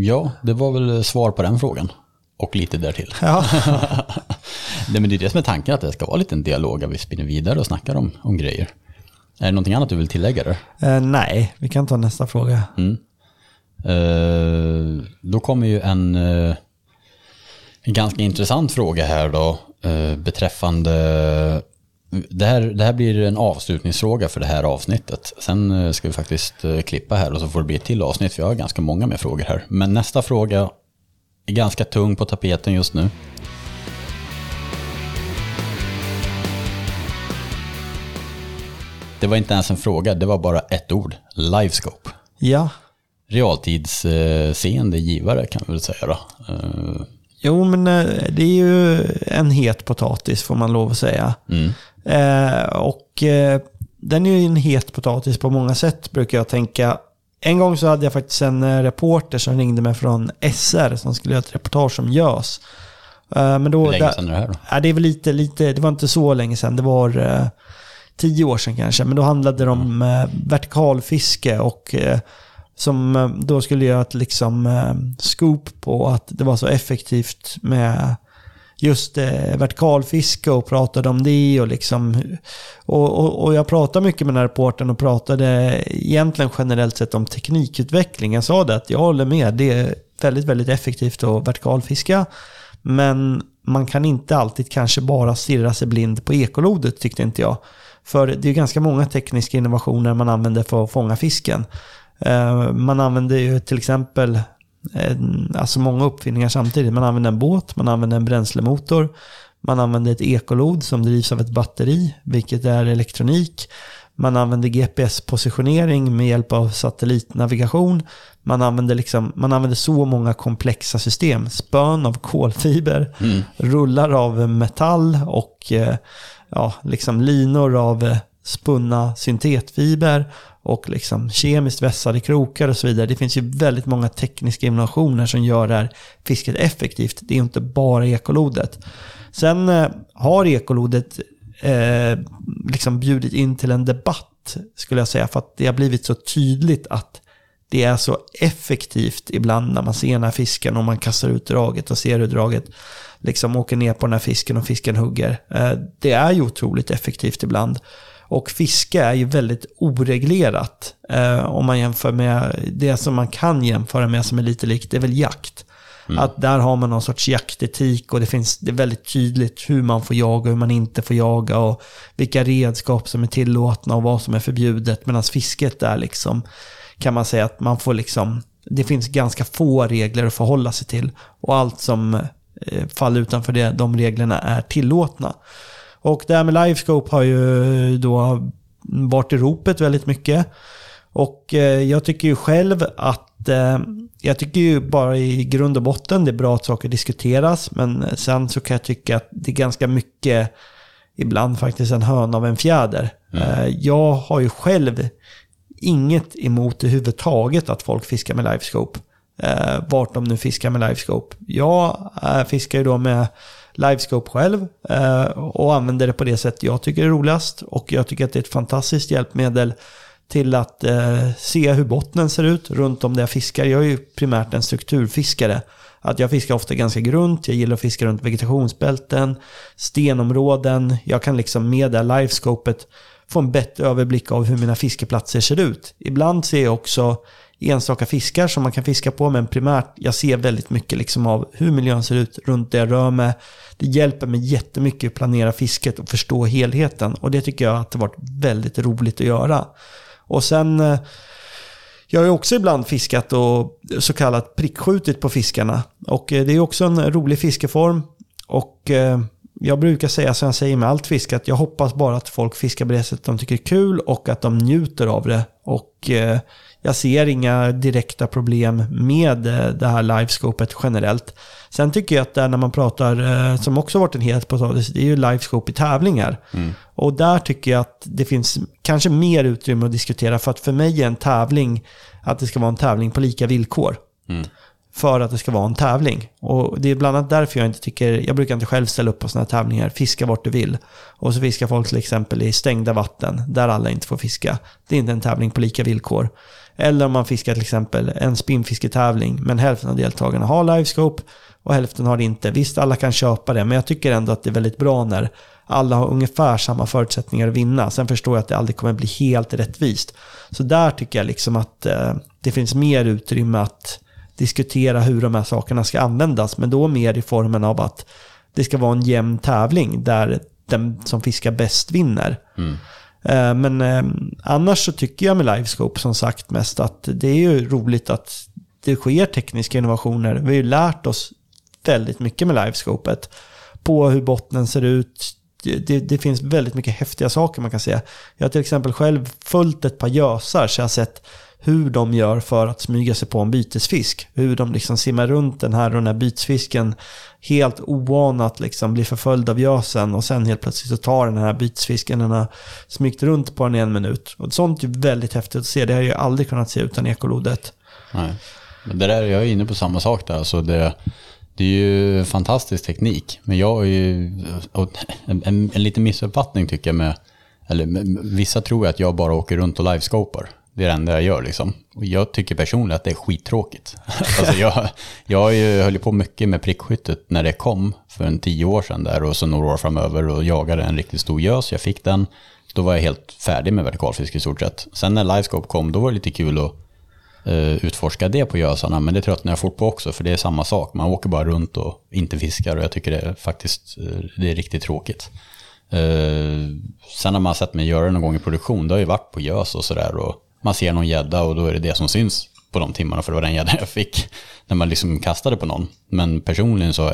ja, det var väl svar på den frågan. Och lite därtill. Ja. Men det är det som är tanken, att det ska vara lite en dialog där vi spinner vidare och snackar om grejer. Är det någonting annat du vill tillägga då? Nej, vi kan ta nästa fråga. Då kommer ju en ganska intressant fråga här då, beträffande... Det här blir en avslutningsfråga för det här avsnittet. Sen ska vi faktiskt klippa här och så får det bli ett till avsnitt, för jag har ganska många mer frågor här. Men nästa fråga är ganska tung på tapeten just nu. Det var inte ens en fråga, det var bara ett ord. Livescope. Ja. Realtidsseende givare kan vi väl säga då. Jo, men det är ju en het potatis, får man lov att säga. Mm. Och den är ju en het potatis på många sätt, brukar jag tänka. En gång så hade jag faktiskt en reporter som ringde mig från SR som skulle göra ett reportage om gös. Men då, hur länge sedan är det här då? Det var lite, det var inte så länge sedan. Det var... 10 år sedan kanske, men då handlade det om vertikalfiske och som då skulle göra ett liksom scoop på att det var så effektivt med just vertikalfiske och pratade om det och liksom och jag pratade mycket med den här reporten och pratade egentligen generellt sett om teknikutveckling. Jag sa det att jag håller med, det är väldigt, väldigt effektivt att vertikalfiska, men man kan inte alltid kanske bara stirra sig blind på ekolodet, tyckte inte jag. För det är ju ganska många tekniska innovationer man använder för att fånga fisken. Man använder ju till exempel alltså många uppfinningar samtidigt. Man använder en båt, man använder en bränslemotor, man använder ett ekolod som drivs av ett batteri, vilket är elektronik. Man använder GPS-positionering med hjälp av satellitnavigation. Man använder så många komplexa system. Spön av kolfiber, rullar av metall och liksom linor av spunna syntetfiber och liksom kemiskt vässade krokar och så vidare. Det finns ju väldigt många tekniska innovationer som gör det här fisket effektivt. Det är inte bara ekolodet. Sen har ekolodet liksom bjudit in till en debatt, skulle jag säga, för att det har blivit så tydligt att det är så effektivt ibland när man ser den här fisken och man kastar ut draget och ser hur draget liksom åker ner på den här fisken och fisken hugger. Det är ju otroligt effektivt ibland. Och fiske är ju väldigt oreglerat om man jämför med det som man kan jämföra med som är lite likt, det är väl jakt. Att där har man någon sorts jaktetik och det är väldigt tydligt hur man får jaga och hur man inte får jaga och vilka redskap som är tillåtna och vad som är förbjudet. Medan fisket där liksom, kan man säga att man får liksom, det finns ganska få regler att förhålla sig till och allt som faller utanför de reglerna är tillåtna. Och det här med Livescope har ju då varit i ropet väldigt mycket. Och jag tycker ju själv att jag tycker ju bara i grund och botten det är bra att saker diskuteras, men sen så kan jag tycka att det är ganska mycket ibland faktiskt en höna av en fjäder. Jag har ju själv inget emot i huvud taget att folk fiskar med Livescope, vart de nu fiskar med Livescope. Jag fiskar ju då med Livescope själv och använder det på det sätt jag tycker är roligast, och jag tycker att det är ett fantastiskt hjälpmedel till att se hur bottnen ser ut runt om där jag fiskar. Jag är ju primärt en strukturfiskare. Att jag fiskar ofta ganska grunt. Jag gillar att fiska runt vegetationsbälten, stenområden. Jag kan liksom med det här Livescopet få en bättre överblick av hur mina fiskeplatser ser ut. Ibland ser jag också enstaka fiskar som man kan fiska på, men primärt jag ser väldigt mycket liksom av hur miljön ser ut runt det jag rör mig. Det hjälper mig jättemycket att planera fisket och förstå helheten, och det tycker jag att det varit väldigt roligt att göra. Och sen, jag har ju också ibland fiskat och så kallat prickskjutit på fiskarna. Och det är också en rolig fiskeform. Och jag brukar säga, som jag säger med allt fiske, att jag hoppas bara att folk fiskar på det sättet de tycker är kul och att de njuter av det. Och jag ser inga direkta problem med det här Livescopet generellt. Sen tycker jag att där när man pratar, som också varit en het potatis, det är ju Livescope i tävlingar. Mm. Och där tycker jag att det finns kanske mer utrymme att diskutera, för att för mig är en tävling att det ska vara en tävling på lika villkor. Mm. För att det ska vara en tävling. Och det är bland annat därför jag inte tycker, jag brukar inte själv ställa upp på såna här tävlingar. Fiska vart du vill. Och så fiskar folk till exempel i stängda vatten där alla inte får fiska. Det är inte en tävling på lika villkor. Eller om man fiskar till exempel en spinnfisketävling, men hälften av deltagarna har Livescope och hälften har det inte. Visst, alla kan köpa det, men jag tycker ändå att det är väldigt bra när alla har ungefär samma förutsättningar att vinna. Sen förstår jag att det aldrig kommer bli helt rättvist. Så där tycker jag liksom att det finns mer utrymme att diskutera hur de här sakerna ska användas, men då mer i formen av att det ska vara en jämn tävling där den som fiskar bäst vinner. Mm. Men annars så tycker jag med Livescope som sagt mest att det är ju roligt att det sker tekniska innovationer. Vi har ju lärt oss väldigt mycket med Livescopet på hur bottnen ser ut. Det finns väldigt mycket häftiga saker man kan se. Jag har till exempel själv följt ett par gösar, så jag har sett hur de gör för att smyga sig på en bytesfisk. Hur de liksom simmar runt den här och den här bytesfisken helt oanat liksom blir förföljd av gösen, och sen helt plötsligt så tar den här bytesfisken, den har smygt runt på den i en minut. Och sånt är väldigt häftigt att se. Det har jag ju aldrig kunnat se utan ekolodet. Nej. Men det där, jag är inne på samma sak där. Så det är ju fantastisk teknik. Men jag är ju en liten missuppfattning tycker jag med, eller vissa tror att jag bara åker runt och livescopar. Det är det enda jag gör liksom. Och jag tycker personligen att det är skittråkigt. Alltså jag höll på mycket med prickskyttet när det kom för en 10 år sedan där, och så några år framöver, och jagade en riktigt stor gös. Jag fick den. Då var jag helt färdig med vertikalfiske i stort sett. Sen när Livescope kom, då var det lite kul att utforska det på gösarna, men det tröttnar jag fort på också, för det är samma sak. Man åker bara runt och inte fiskar, och jag tycker det är faktiskt det är riktigt tråkigt. Sen har man sett mig göra någon gång i produktion, det har ju varit på gös och sådär, och man ser någon gädda och då är det det som syns på de timmarna, för det var den gädda jag fick när man liksom kastade på någon. Men personligen så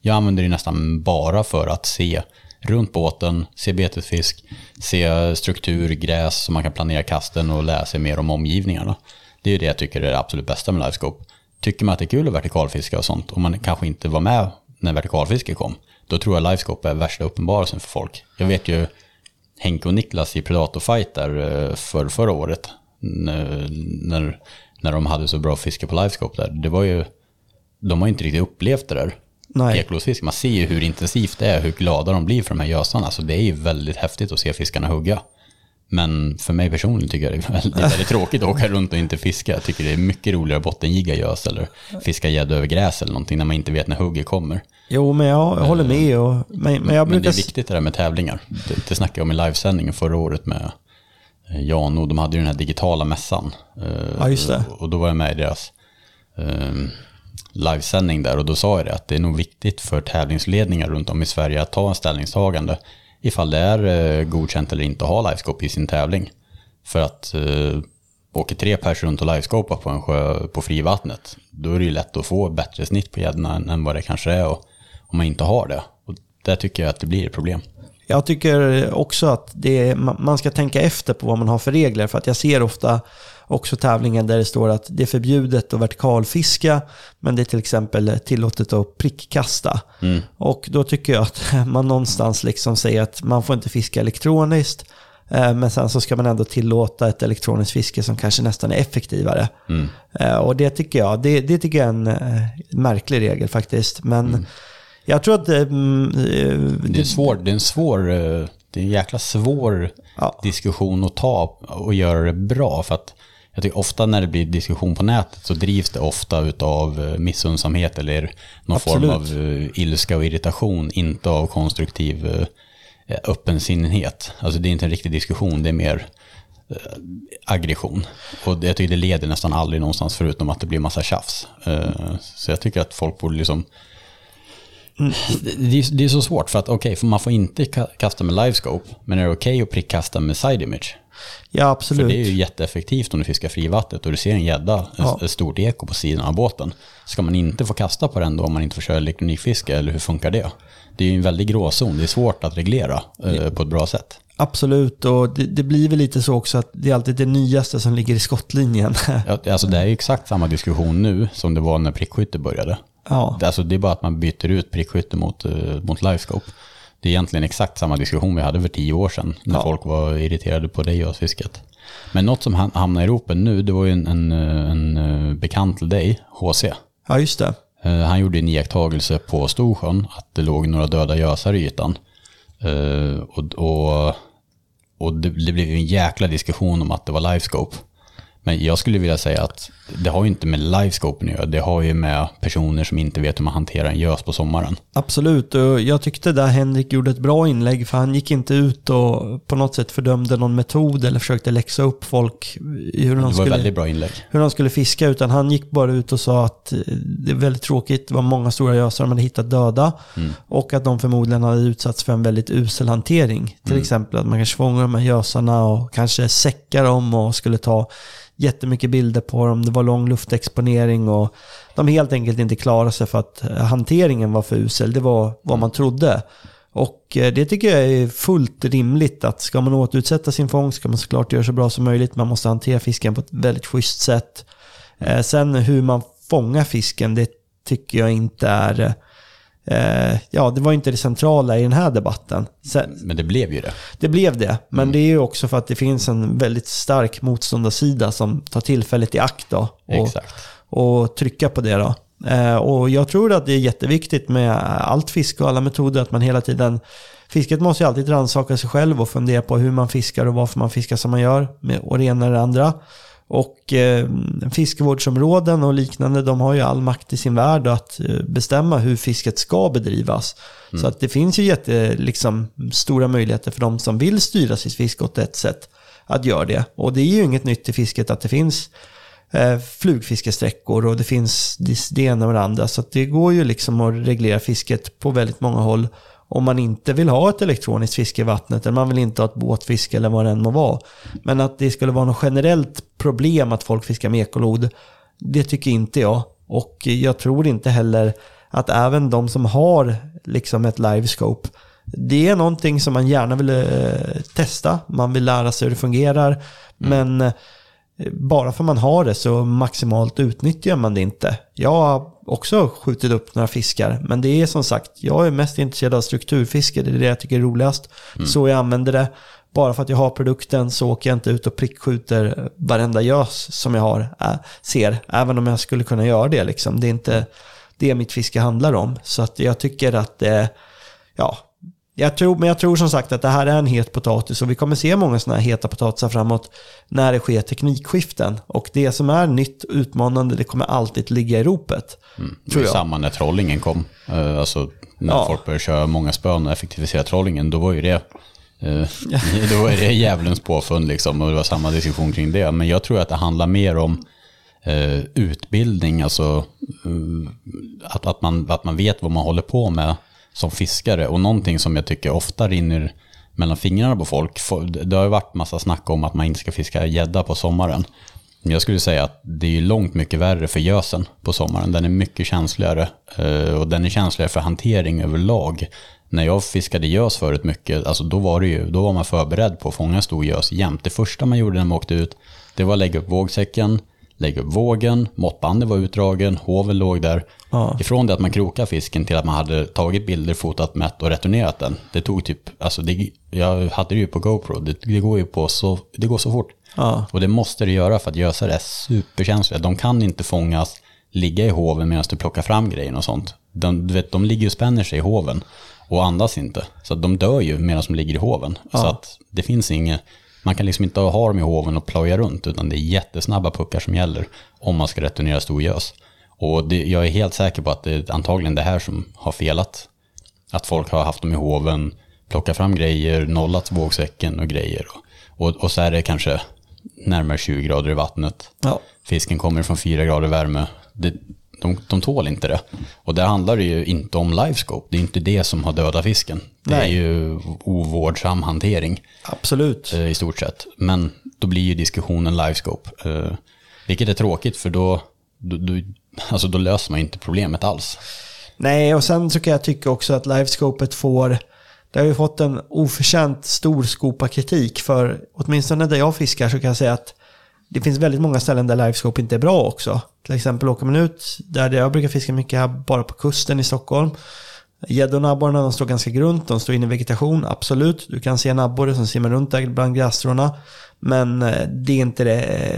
jag använder det nästan bara för att se runt båten, se betesfisk, se struktur, gräs, så man kan planera kasten och lära sig mer om omgivningarna. Det är ju det jag tycker är det absolut bästa med Livescope. Tycker man att det är kul att vertikalfiska och sånt, och man kanske inte var med när vertikalfiske kom, då tror jag Livescope är värsta uppenbarelsen för folk. Jag vet ju Henke och Niklas i Predator Fight där förra året, när de hade så bra fiske på Livescope där. Det var ju, de har inte riktigt upplevt det där. Man ser ju hur intensivt det är, hur glada de blir för de här gösarna. Så det är ju väldigt häftigt att se fiskarna hugga. Men för mig personligen tycker jag det är väldigt tråkigt att åka runt och inte fiska. Jag tycker det är mycket roligare att bottengigga gös eller fiska gädda över gräs eller någonting när man inte vet när hugget kommer. Jo, men jag håller med. Men det är viktigt det där med tävlingar. Det snackade jag om i livesändningen förra året med Jan, och de hade ju den här digitala mässan. Ja, just det. Och då var jag med i deras livesändning där, och då sa jag det att det är nog viktigt för tävlingsledningar runt om i Sverige att ta en ställningstagande ifall det är godkänt eller inte att ha Livescope i sin tävling. För att åker 3 pers runt och livescopar på en sjö på frivattnet, då är det ju lätt att få bättre snitt på gäddorna än vad det kanske är, och om man inte har det. Och där tycker jag att det blir ett problem. Jag tycker också att det är, man ska tänka efter på vad man har för regler, för att jag ser ofta också tävlingar där det står att det är förbjudet att vertikalfiska, men det är till exempel tillåtet att prickkasta. Mm. Och då tycker jag att man någonstans liksom säger att man får inte fiska elektroniskt, men sen så ska man ändå tillåta ett elektroniskt fiske som kanske nästan är effektivare. Mm. Och det tycker jag, det tycker jag är en märklig regel faktiskt, men jag tror att det är en jäkla svår diskussion att ta och göra det bra, för att jag tycker ofta när det blir diskussion på nätet så drivs det ofta utav missundsamhet eller någon form av ilska och irritation, inte av konstruktiv öppensinnighet. Alltså det är inte en riktig diskussion, det är mer aggression, och jag tycker det leder nästan aldrig någonstans förutom att det blir massa tjafs. Så jag tycker att folk borde liksom det är så svårt, för att för man får inte kasta med livescope, men är det okej att prickkasta med side image? Ja, absolut. För det är ju jätteeffektivt om du fiskar frivattnet och du ser en gädda, ett stort eko på sidan av båten. Ska man inte få kasta på den då, om man inte får köra elektronikfiske, eller hur funkar det? Det är ju en väldigt gråzon, det är svårt att reglera på ett bra sätt. Absolut, och det blir väl lite så också att det är alltid det nyaste som ligger i skottlinjen. Alltså det är ju exakt samma diskussion nu som det var när prickskytte började. Ja. Alltså det är bara att man byter ut prickskytte mot livescope. Det är egentligen exakt samma diskussion vi hade för 10 år sedan när folk var irriterade på det och fisket. Men något som hamnar i ropen nu, det var ju en bekant till dig, H.C. Ja, just det. Han gjorde en iakttagelse på Storsjön att det låg några döda gösar i ytan. Och det blev ju en jäkla diskussion om att det var livescope. Men jag skulle vilja säga att det har ju inte med livescopen att göra. Det har ju med personer som inte vet hur man hanterar en gös på sommaren. Absolut, och jag tyckte där Henrik gjorde ett bra inlägg, för han gick inte ut och på något sätt fördömde någon metod eller försökte läxa upp folk hur de skulle fiska, utan han gick bara ut och sa att det är väldigt tråkigt, det var många stora gösar de hade hittat döda, och att de förmodligen hade utsatts för en väldigt usel hantering. Till exempel att man kanske fångar de här gösarna och kanske säckar dem och skulle ta jättemycket bilder på dem. Det var lång luftexponering och de helt enkelt inte klarade sig för att hanteringen var för usel. Det var vad man trodde. Och det tycker jag är fullt rimligt, att ska man återutsätta sin fångst ska man såklart göra så bra som möjligt. Man måste hantera fisken på ett väldigt schysst sätt. Sen hur man fångar fisken, det tycker jag inte är... det var inte det centrala i den här debatten. Men det blev ju det. Det blev det, men det är ju också för att det finns en väldigt stark motståndarsida som tar tillfället i akt då, och trycka på det då. Och jag tror att det är jätteviktigt med allt fiske och alla metoder, att man hela tiden, fisket måste ju alltid rannsaka sig själv och fundera på hur man fiskar och varför man fiskar som man gör, och det ena eller det andra. Och fiskevårdsområden och liknande, de har ju all makt i sin värld att bestämma hur fisket ska bedrivas. Så att det finns ju stora möjligheter för de som vill styra sitt fiske åt ett sätt att göra det. Och det är ju inget nytt i fisket att det finns flugfiskesträckor och det finns det ena och det andra. Så att det går ju att reglera fisket på väldigt många håll. Om man inte vill ha ett elektroniskt fiske i vattnet, eller man vill inte ha ett båtfiske eller vad det än må vara. Men att det skulle vara något generellt problem att folk fiskar med ekolod, det tycker inte jag. Och jag tror inte heller att även de som har ett livescope, det är någonting som man gärna vill testa. Man vill lära sig hur det fungerar. Men bara för man har det så maximalt utnyttjar man det inte. Jag har också skjutit upp några fiskar, men det är som sagt, jag är mest intresserad av strukturfiske, det är det jag tycker är roligast. Så jag använder det. Bara för att jag har produkten så åker jag inte ut och prickskjuter varenda gös som jag ser, även om jag skulle kunna göra det. Det är inte det mitt fiske handlar om. Så att jag tycker att jag tror som sagt att det här är en het potatis, och vi kommer se många sådana här heta potatisar framåt när det sker teknikskiften. Och det som är nytt utmanande, det kommer alltid ligga i ropet. Det är samma när trollingen kom. Alltså när folk började köra många spön och effektivisera trollingen, då var ju det djävulens påfund och det var samma diskussion kring det. Men jag tror att det handlar mer om utbildning, alltså att man vet vad man håller på med som fiskare. Och någonting som jag tycker ofta rinner mellan fingrarna på folk, det har ju varit massa snack om att man inte ska fiska gädda på sommaren. Jag skulle säga att det är ju långt mycket värre för gösen på sommaren. Den är mycket känsligare och den är känsligare för hantering överlag. När jag fiskade gös förut mycket, alltså då var man förberedd på att fånga stor gös jämt. Det första man gjorde när man åkte ut, det var att lägga upp vågsäcken, lägga upp vågen, måttbandet var utdragen, hoven låg där. Ja. Ifrån det att man krokade fisken till att man hade tagit bilder, fotat, mätt och returnerat den. Det tog typ, alltså jag hade det ju på GoPro, det går ju på så, det går så fort. Ja. Och det måste det göra för att gösar är superkänsliga. De kan inte fångas, ligga i hoven medan du plockar fram grejen och sånt. De ligger och spänner sig i hoven och andas inte. Så att de dör ju medan de ligger i hoven. Ja. Så att det finns inget. Man kan liksom inte ha dem i hoven och ploja runt, utan det är jättesnabba puckar som gäller om man ska returnera storgös. Och jag är helt säker på att det är antagligen det här som har felat. Att folk har haft dem i hoven, plockat fram grejer, nollat vågsäcken och grejer. Och så är det kanske närmare 20 grader i vattnet. Ja. Fisken kommer från 4 grader värme. De tål inte det. Och där handlar det ju inte om livescope. Det är inte det som har dödat fisken. Det är ju ovårdsam hantering. Absolut. I stort sett. Men då blir ju diskussionen livescope. Vilket är tråkigt, för då löser man inte problemet alls. Nej, och sen så kan jag tycka också att livescopet det har ju fått en oförtjänt stor skopa kritik, för åtminstone där jag fiskar så kan jag säga att det finns väldigt många ställen där livescope inte är bra också. Till exempel åker man ut där jag brukar fiska mycket här bara på kusten i Stockholm. Gäddor och nabborna, de står ganska grunt, de står inne i vegetation, absolut. Du kan se nabborna som simmar runt där bland grässtråna, men det är inte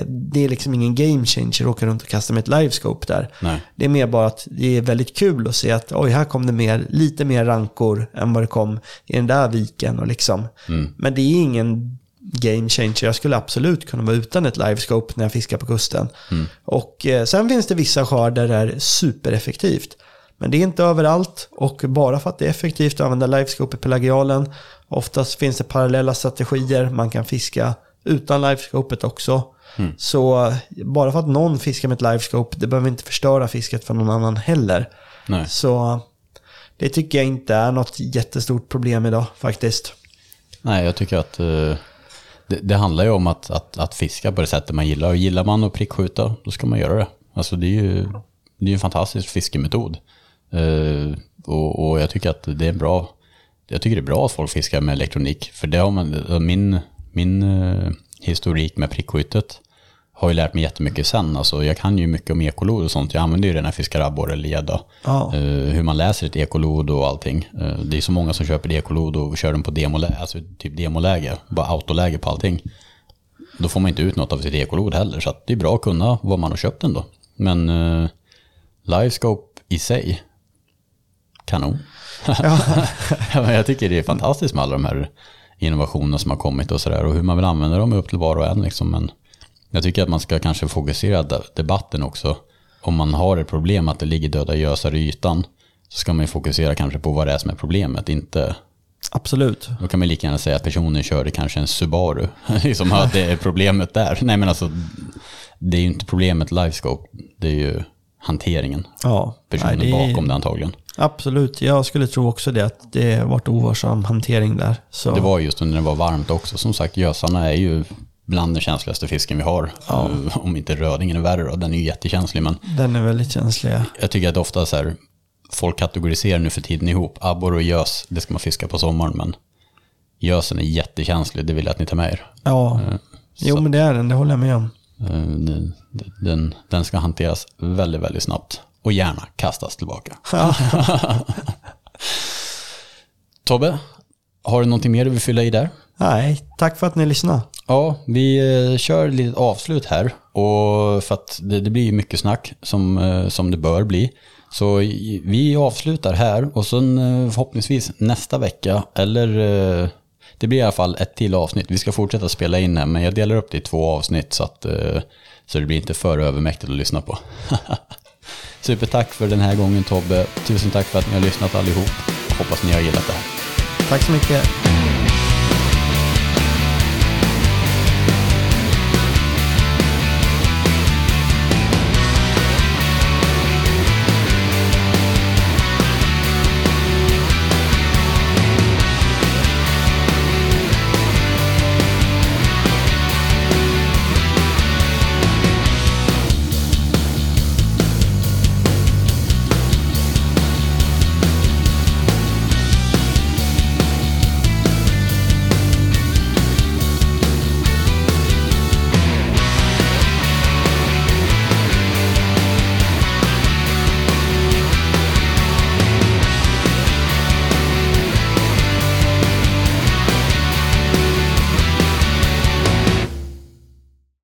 det är liksom ingen game changer att åka runt och kasta med ett livescope där. Nej. Det är mer bara att det är väldigt kul att se att oj, här kom det lite mer rankor än vad det kom i den där viken och liksom. Mm. Men det är ingen game changer. Jag skulle absolut kunna vara utan ett livescope när jag fiskar på kusten. Mm. Och sen finns det vissa skär där det är supereffektivt. Men det är inte överallt, och bara för att det är effektivt att använda livescope i pelagialen, oftast finns det parallella strategier. Man kan fiska utan livescopet också. Mm. Så bara för att någon fiskar med ett livescope, det behöver inte förstöra fisket för någon annan heller. Nej. Så det tycker jag inte är något jättestort problem idag faktiskt. Nej, jag tycker att det handlar ju om att fiska på det sättet man gillar. Och gillar man att prickskjuta, då ska man göra det. Alltså det är ju en fantastisk fiskemetod. Och jag tycker att det är bra. Jag tycker det är bra att folk fiskar med elektronik. För det har min historik med prickskyttet har ju lärt mig jättemycket sen. Alltså jag kan ju mycket om ekolod och sånt. Jag använder ju den här fiskarabbor eller leda. Oh. Hur man läser ett ekolod och allting. Det är så många som köper ekolod och kör dem på demoläge. Alltså typ demoläge. Bara autoläge på allting. Då får man inte ut något av sitt ekolod heller. Så att det är bra att kunna vad man har köpt ändå. Men livescope i sig, kanon. Ja. Jag tycker det är fantastiskt med alla de här innovationerna som har kommit och sådär, och hur man vill använda dem är upp till var och en liksom. Men jag tycker att man ska kanske fokusera debatten också. Om man har ett problem att det ligger döda gösar i ytan, så ska man ju fokusera kanske på vad det är som är problemet, inte. Absolut. Då kan man lika gärna säga att personen körde kanske en Subaru liksom, att det är problemet där. Nej, men alltså det är ju inte problemet livescope, det är ju hanteringen. Ja, personen bakom det antagligen. Absolut, jag skulle tro också det, att det varit ovarsam hantering där. Så. Det var just när det var varmt också. Som sagt, gösarna är ju bland den känsligaste fisken vi har. Ja. Om inte rödingen är värre då. Den är ju jättekänslig. Men den är väldigt känslig. Jag tycker att ofta så här, folk kategoriserar nu för tiden ihop abbor och gös, det ska man fiska på sommaren. Men gösen är jättekänslig, det vill jag att ni tar med er. Ja, jo men det är den, det håller jag med om. Den ska hanteras väldigt, väldigt snabbt och gärna kastas tillbaka. Tobbe, har du någonting mer du vill fylla i där? Nej, tack för att ni lyssnade. Ja, vi kör lite avslut här, och för att det blir mycket snack som det bör bli. Så vi avslutar här, och sen förhoppningsvis nästa vecka eller det blir i alla fall ett till avsnitt. Vi ska fortsätta spela in här, men jag delar upp det i 2 avsnitt så det blir inte för övermäktigt att lyssna på. Supertack för den här gången, Tobbe. Tusen tack för att ni har lyssnat allihop. Hoppas ni har gillat det här. Tack så mycket.